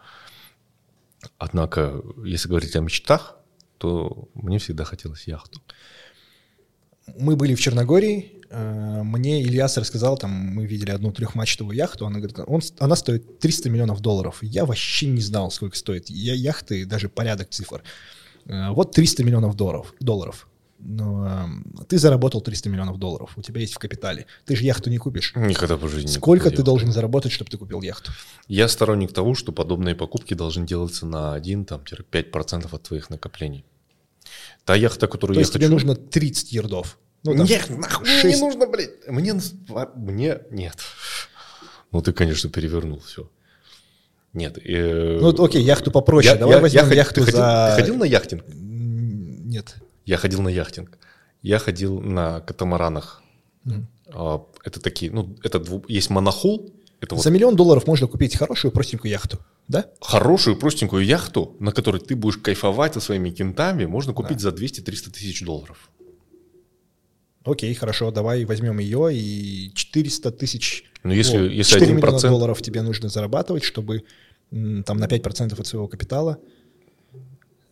Однако, если говорить о мечтах, то мне всегда хотелось яхту. Мы были в Черногории, мне Ильяс рассказал, там мы видели одну трехмачтовую яхту, она говорит, он, она стоит триста миллионов долларов. Я вообще не знал, сколько стоит я, яхты, даже порядок цифр. Вот триста миллионов долларов. Но, ты заработал триста миллионов долларов, у тебя есть в капитале. Ты же яхту не купишь. Никогда по жизни. Сколько ты должен заработать, чтобы ты купил яхту? Я сторонник того, что подобные покупки должны делаться на один-пять процентов от твоих накоплений. Та яхта, которую То я есть хочу... тебе нужно тридцать ярдов. Ну, там нет, нахуй шесть... мне не нужно, блядь. Мне... мне нет. Ну, ты, конечно, перевернул все. Нет. Э... Ну, окей, яхту попроще. Я, Давай я, возьмем я... яхту ты за... Ходил, ты ходил на яхтинг? Нет. Я ходил на яхтинг. Я ходил на катамаранах. Mm. Это такие... ну, это дву... Есть монохул. Это за вот... миллион долларов можно купить хорошую простенькую яхту. Да? Хорошую простенькую яхту, на которой ты будешь кайфовать со своими кентами, можно купить да. за двести-триста тысяч долларов. Окей, хорошо, давай возьмем ее и четыреста тысяч. Ну, если, ну, если четыре миллиона долларов тебе нужно зарабатывать, чтобы там, на пять процентов от своего капитала.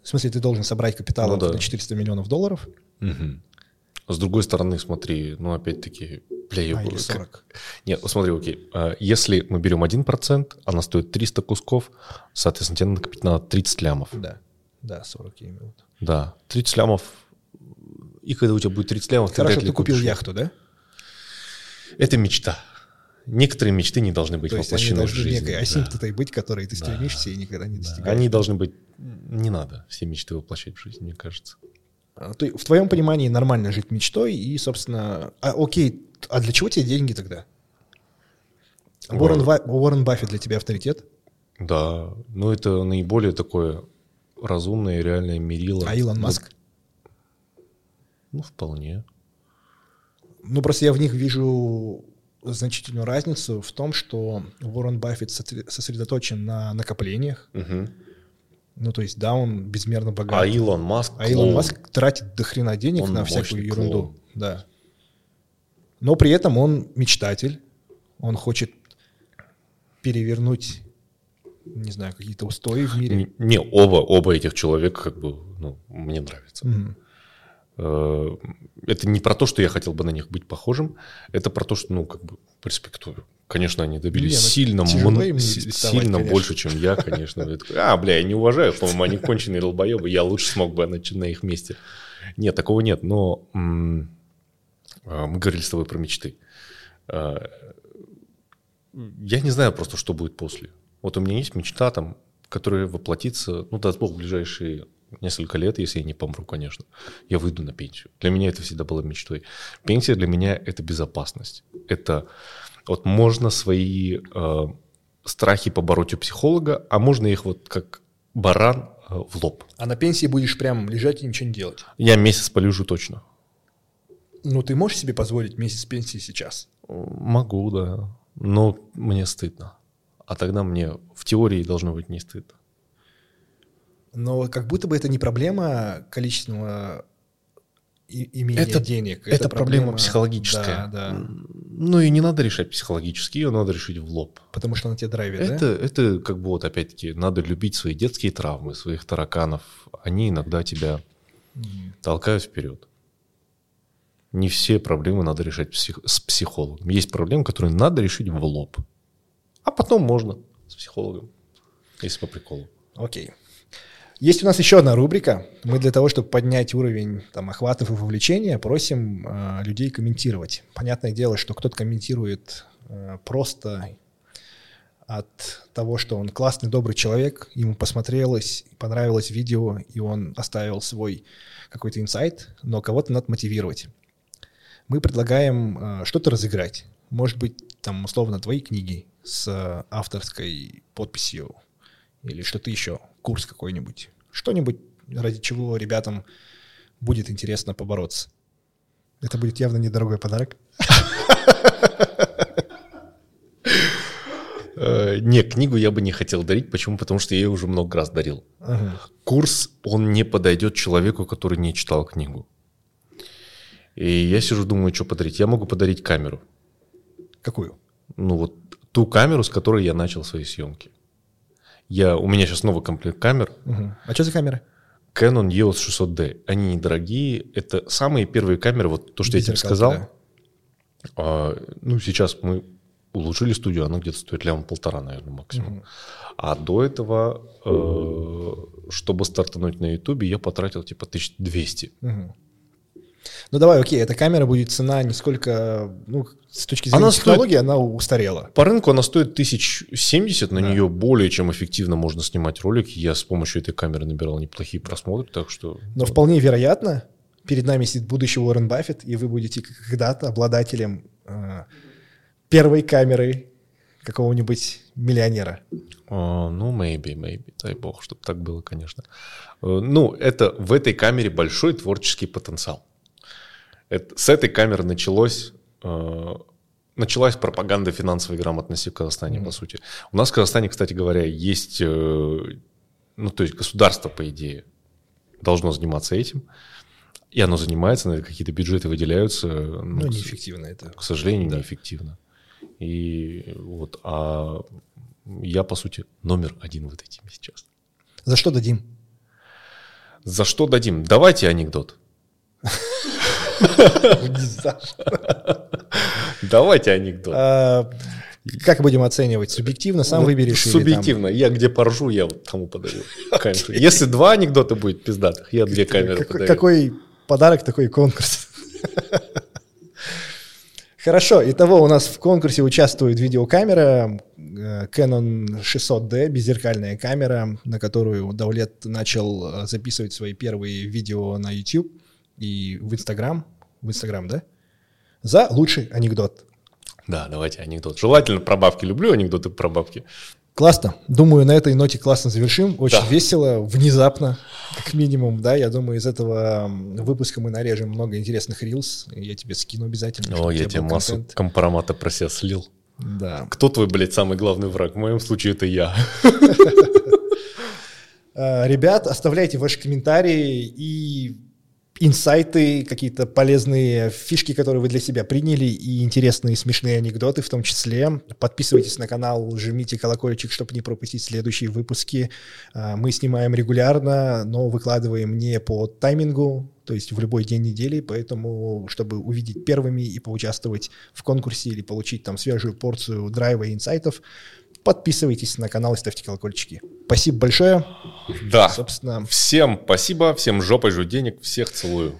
В смысле, ты должен собрать капитал ну, да. на четыреста миллионов долларов. Угу. С другой стороны, смотри, ну опять-таки... Бля, а, сорок. Нет, смотри, окей. Если мы берем один процент, она стоит триста кусков, соответственно, тебе надо купить на тридцать лямов. Да, да, сорок минут. Да, тридцать лямов. И когда у тебя будет тридцать лямов... Хорошо, ты, ты купил купишь. Яхту, да? Это мечта. Некоторые мечты не должны быть воплощены в жизнь. То есть они должны некой быть, которые ты стремишься да. и никогда не достигаешь. Они должны быть... Не надо все мечты воплощать в жизнь, мне кажется. Ты, в твоем понимании нормально жить мечтой и, собственно... А, окей, а для чего тебе деньги тогда? Уоррен, Уоррен Баффет для тебя авторитет? Да, ну это наиболее такое разумное и реальное мерило. А Илон Маск? Ну, ну, вполне. Ну, просто я в них вижу значительную разницу в том, что Уоррен Баффет сосредоточен на накоплениях. Угу. Ну, то есть, да, он безмерно богат. А Илон Маск? А Илон Маск тратит дохрена денег он на всякую ерунду. Клоун. Да. Но при этом он мечтатель, он хочет перевернуть, не знаю, какие-то устои в мире. Не, не оба, оба этих человека как бы, ну, мне нравятся. Mm-hmm. Это не про то, что я хотел бы на них быть похожим, это про то, что, ну, как бы, респектую. Конечно, они добились Блин, сильно, м- сильно давать, больше, чем я, конечно. А, бля, я не уважаю, по-моему, они конченые долбоебы, я лучше смог бы на их месте. Нет, такого нет, но м- мы говорили с тобой про мечты. Я не знаю просто, что будет после. Вот у меня есть мечта, там, которая воплотится, ну, даст Бог, в ближайшие несколько лет, если я не помру, конечно. Я выйду на пенсию. Для меня это всегда было мечтой. Пенсия для меня – это безопасность. Это вот можно свои э, страхи побороть у психолога, а можно их вот как баран э, в лоб. А на пенсии будешь прям лежать и ничего не делать? Я месяц полежу точно. Ну, ты можешь себе позволить месяц пенсии сейчас? Могу, да. Но мне стыдно. А тогда мне в теории должно быть не стыдно. Но как будто бы это не проблема количественного имения это, денег. Это, это проблема, проблема психологическая. Да, да. Ну и не надо решать психологически, ее надо решить в лоб. Потому что она тебя драйвит, это, да? Это как бы вот опять-таки надо любить свои детские травмы, своих тараканов. Они иногда тебя Нет. толкают вперед. Не все проблемы надо решать псих... с психологом. Есть проблемы, которые надо решить в лоб. А потом можно с психологом, если по приколу. Окей. Есть у нас еще одна рубрика. Мы для того, чтобы поднять уровень там, охватов и вовлечения, просим э, людей комментировать. Понятное дело, что кто-то комментирует э, просто от того, что он классный, добрый человек, ему посмотрелось, понравилось видео, и он оставил свой какой-то инсайт, но кого-то надо мотивировать. Мы предлагаем э, что-то разыграть. Может быть, там, условно, твои книги с э, авторской подписью или что-то еще. Курс какой-нибудь. Что-нибудь, ради чего ребятам будет интересно побороться. Это будет явно недорогой подарок. Не, книгу я бы не хотел дарить. Почему? Потому что я ее уже много раз дарил. Курс, он не подойдет человеку, который не читал книгу. И я сижу, думаю, что подарить. Я могу подарить камеру. Какую? Ну вот ту камеру, с которой я начал свои съемки. Я, у меня сейчас новый комплект камер. Угу. А что за камеры? Canon и о эс шестьсот ди. Они недорогие. Это самые первые камеры, вот то, что Без я тебе сказал. Да. А, ну, сейчас мы улучшили студию, она где-то стоит лям полтора, наверное, максимум. Угу. А до этого, э, чтобы стартануть на Ютубе, я потратил типа тысяча двести. Угу. Ну, давай, окей, эта камера будет цена нисколько, ну, с точки зрения она технологии, стоит, она устарела. По рынку она стоит тысяча семьдесят, на да. нее более чем эффективно можно снимать ролик. Я с помощью этой камеры набирал неплохие просмотры, так что... Но вполне вероятно, перед нами сидит будущий Уоррен Баффет, и вы будете когда-то обладателем э, первой камеры какого-нибудь миллионера. Uh, ну, maybe, maybe. Дай бог, чтобы так было, конечно. Uh, ну, это в этой камере большой творческий потенциал. Это, с этой камеры началось, э, началась пропаганда финансовой грамотности в Казахстане, mm-hmm. по сути. У нас в Казахстане, кстати говоря, есть... Э, ну, то есть государство, по идее, должно заниматься этим. И оно занимается, наверное, какие-то бюджеты выделяются. Ну, ну неэффективно это. К сожалению, да. неэффективно. И вот, а я, по сути, номер один в этой теме сейчас. За что дадим? За что дадим? Давайте анекдот. Давайте анекдот. А, как будем оценивать? Субъективно? Сам ну, выберешь? Субъективно. Или там... Я где поржу, я вот тому подарю. Okay. Если два анекдота будет пиздатых, я как две камеры как, подарю. Какой подарок, такой конкурс. Хорошо. Итого у нас в конкурсе участвует видеокамера Canon шестьсот ди, беззеркальная камера, на которую Даулет начал записывать свои первые видео на YouTube. И в Инстаграм, в Инстаграм, да? За лучший анекдот. Да, давайте анекдот. Желательно про бабки. Люблю анекдоты про бабки. Классно. Думаю, на этой ноте классно завершим. Очень да. весело, внезапно, как минимум, да. Я думаю, из этого выпуска мы нарежем много интересных рилс. Я тебе скину обязательно. О, я тебе массу контент. Компромата про себя слил. Да. Кто твой, блядь, самый главный враг? В моем случае это я. Ребят, оставляйте ваши комментарии и... инсайты, какие-то полезные фишки, которые вы для себя приняли, и интересные смешные анекдоты в том числе. Подписывайтесь на канал, жмите колокольчик, чтобы не пропустить следующие выпуски. Мы снимаем регулярно, но выкладываем не по таймингу, то есть в любой день недели, поэтому, чтобы увидеть первыми и поучаствовать в конкурсе или получить там свежую порцию драйва и инсайтов, подписывайтесь на канал и ставьте колокольчики. Спасибо большое. Да. Собственно. Всем спасибо, всем жопой жу денег, всех целую.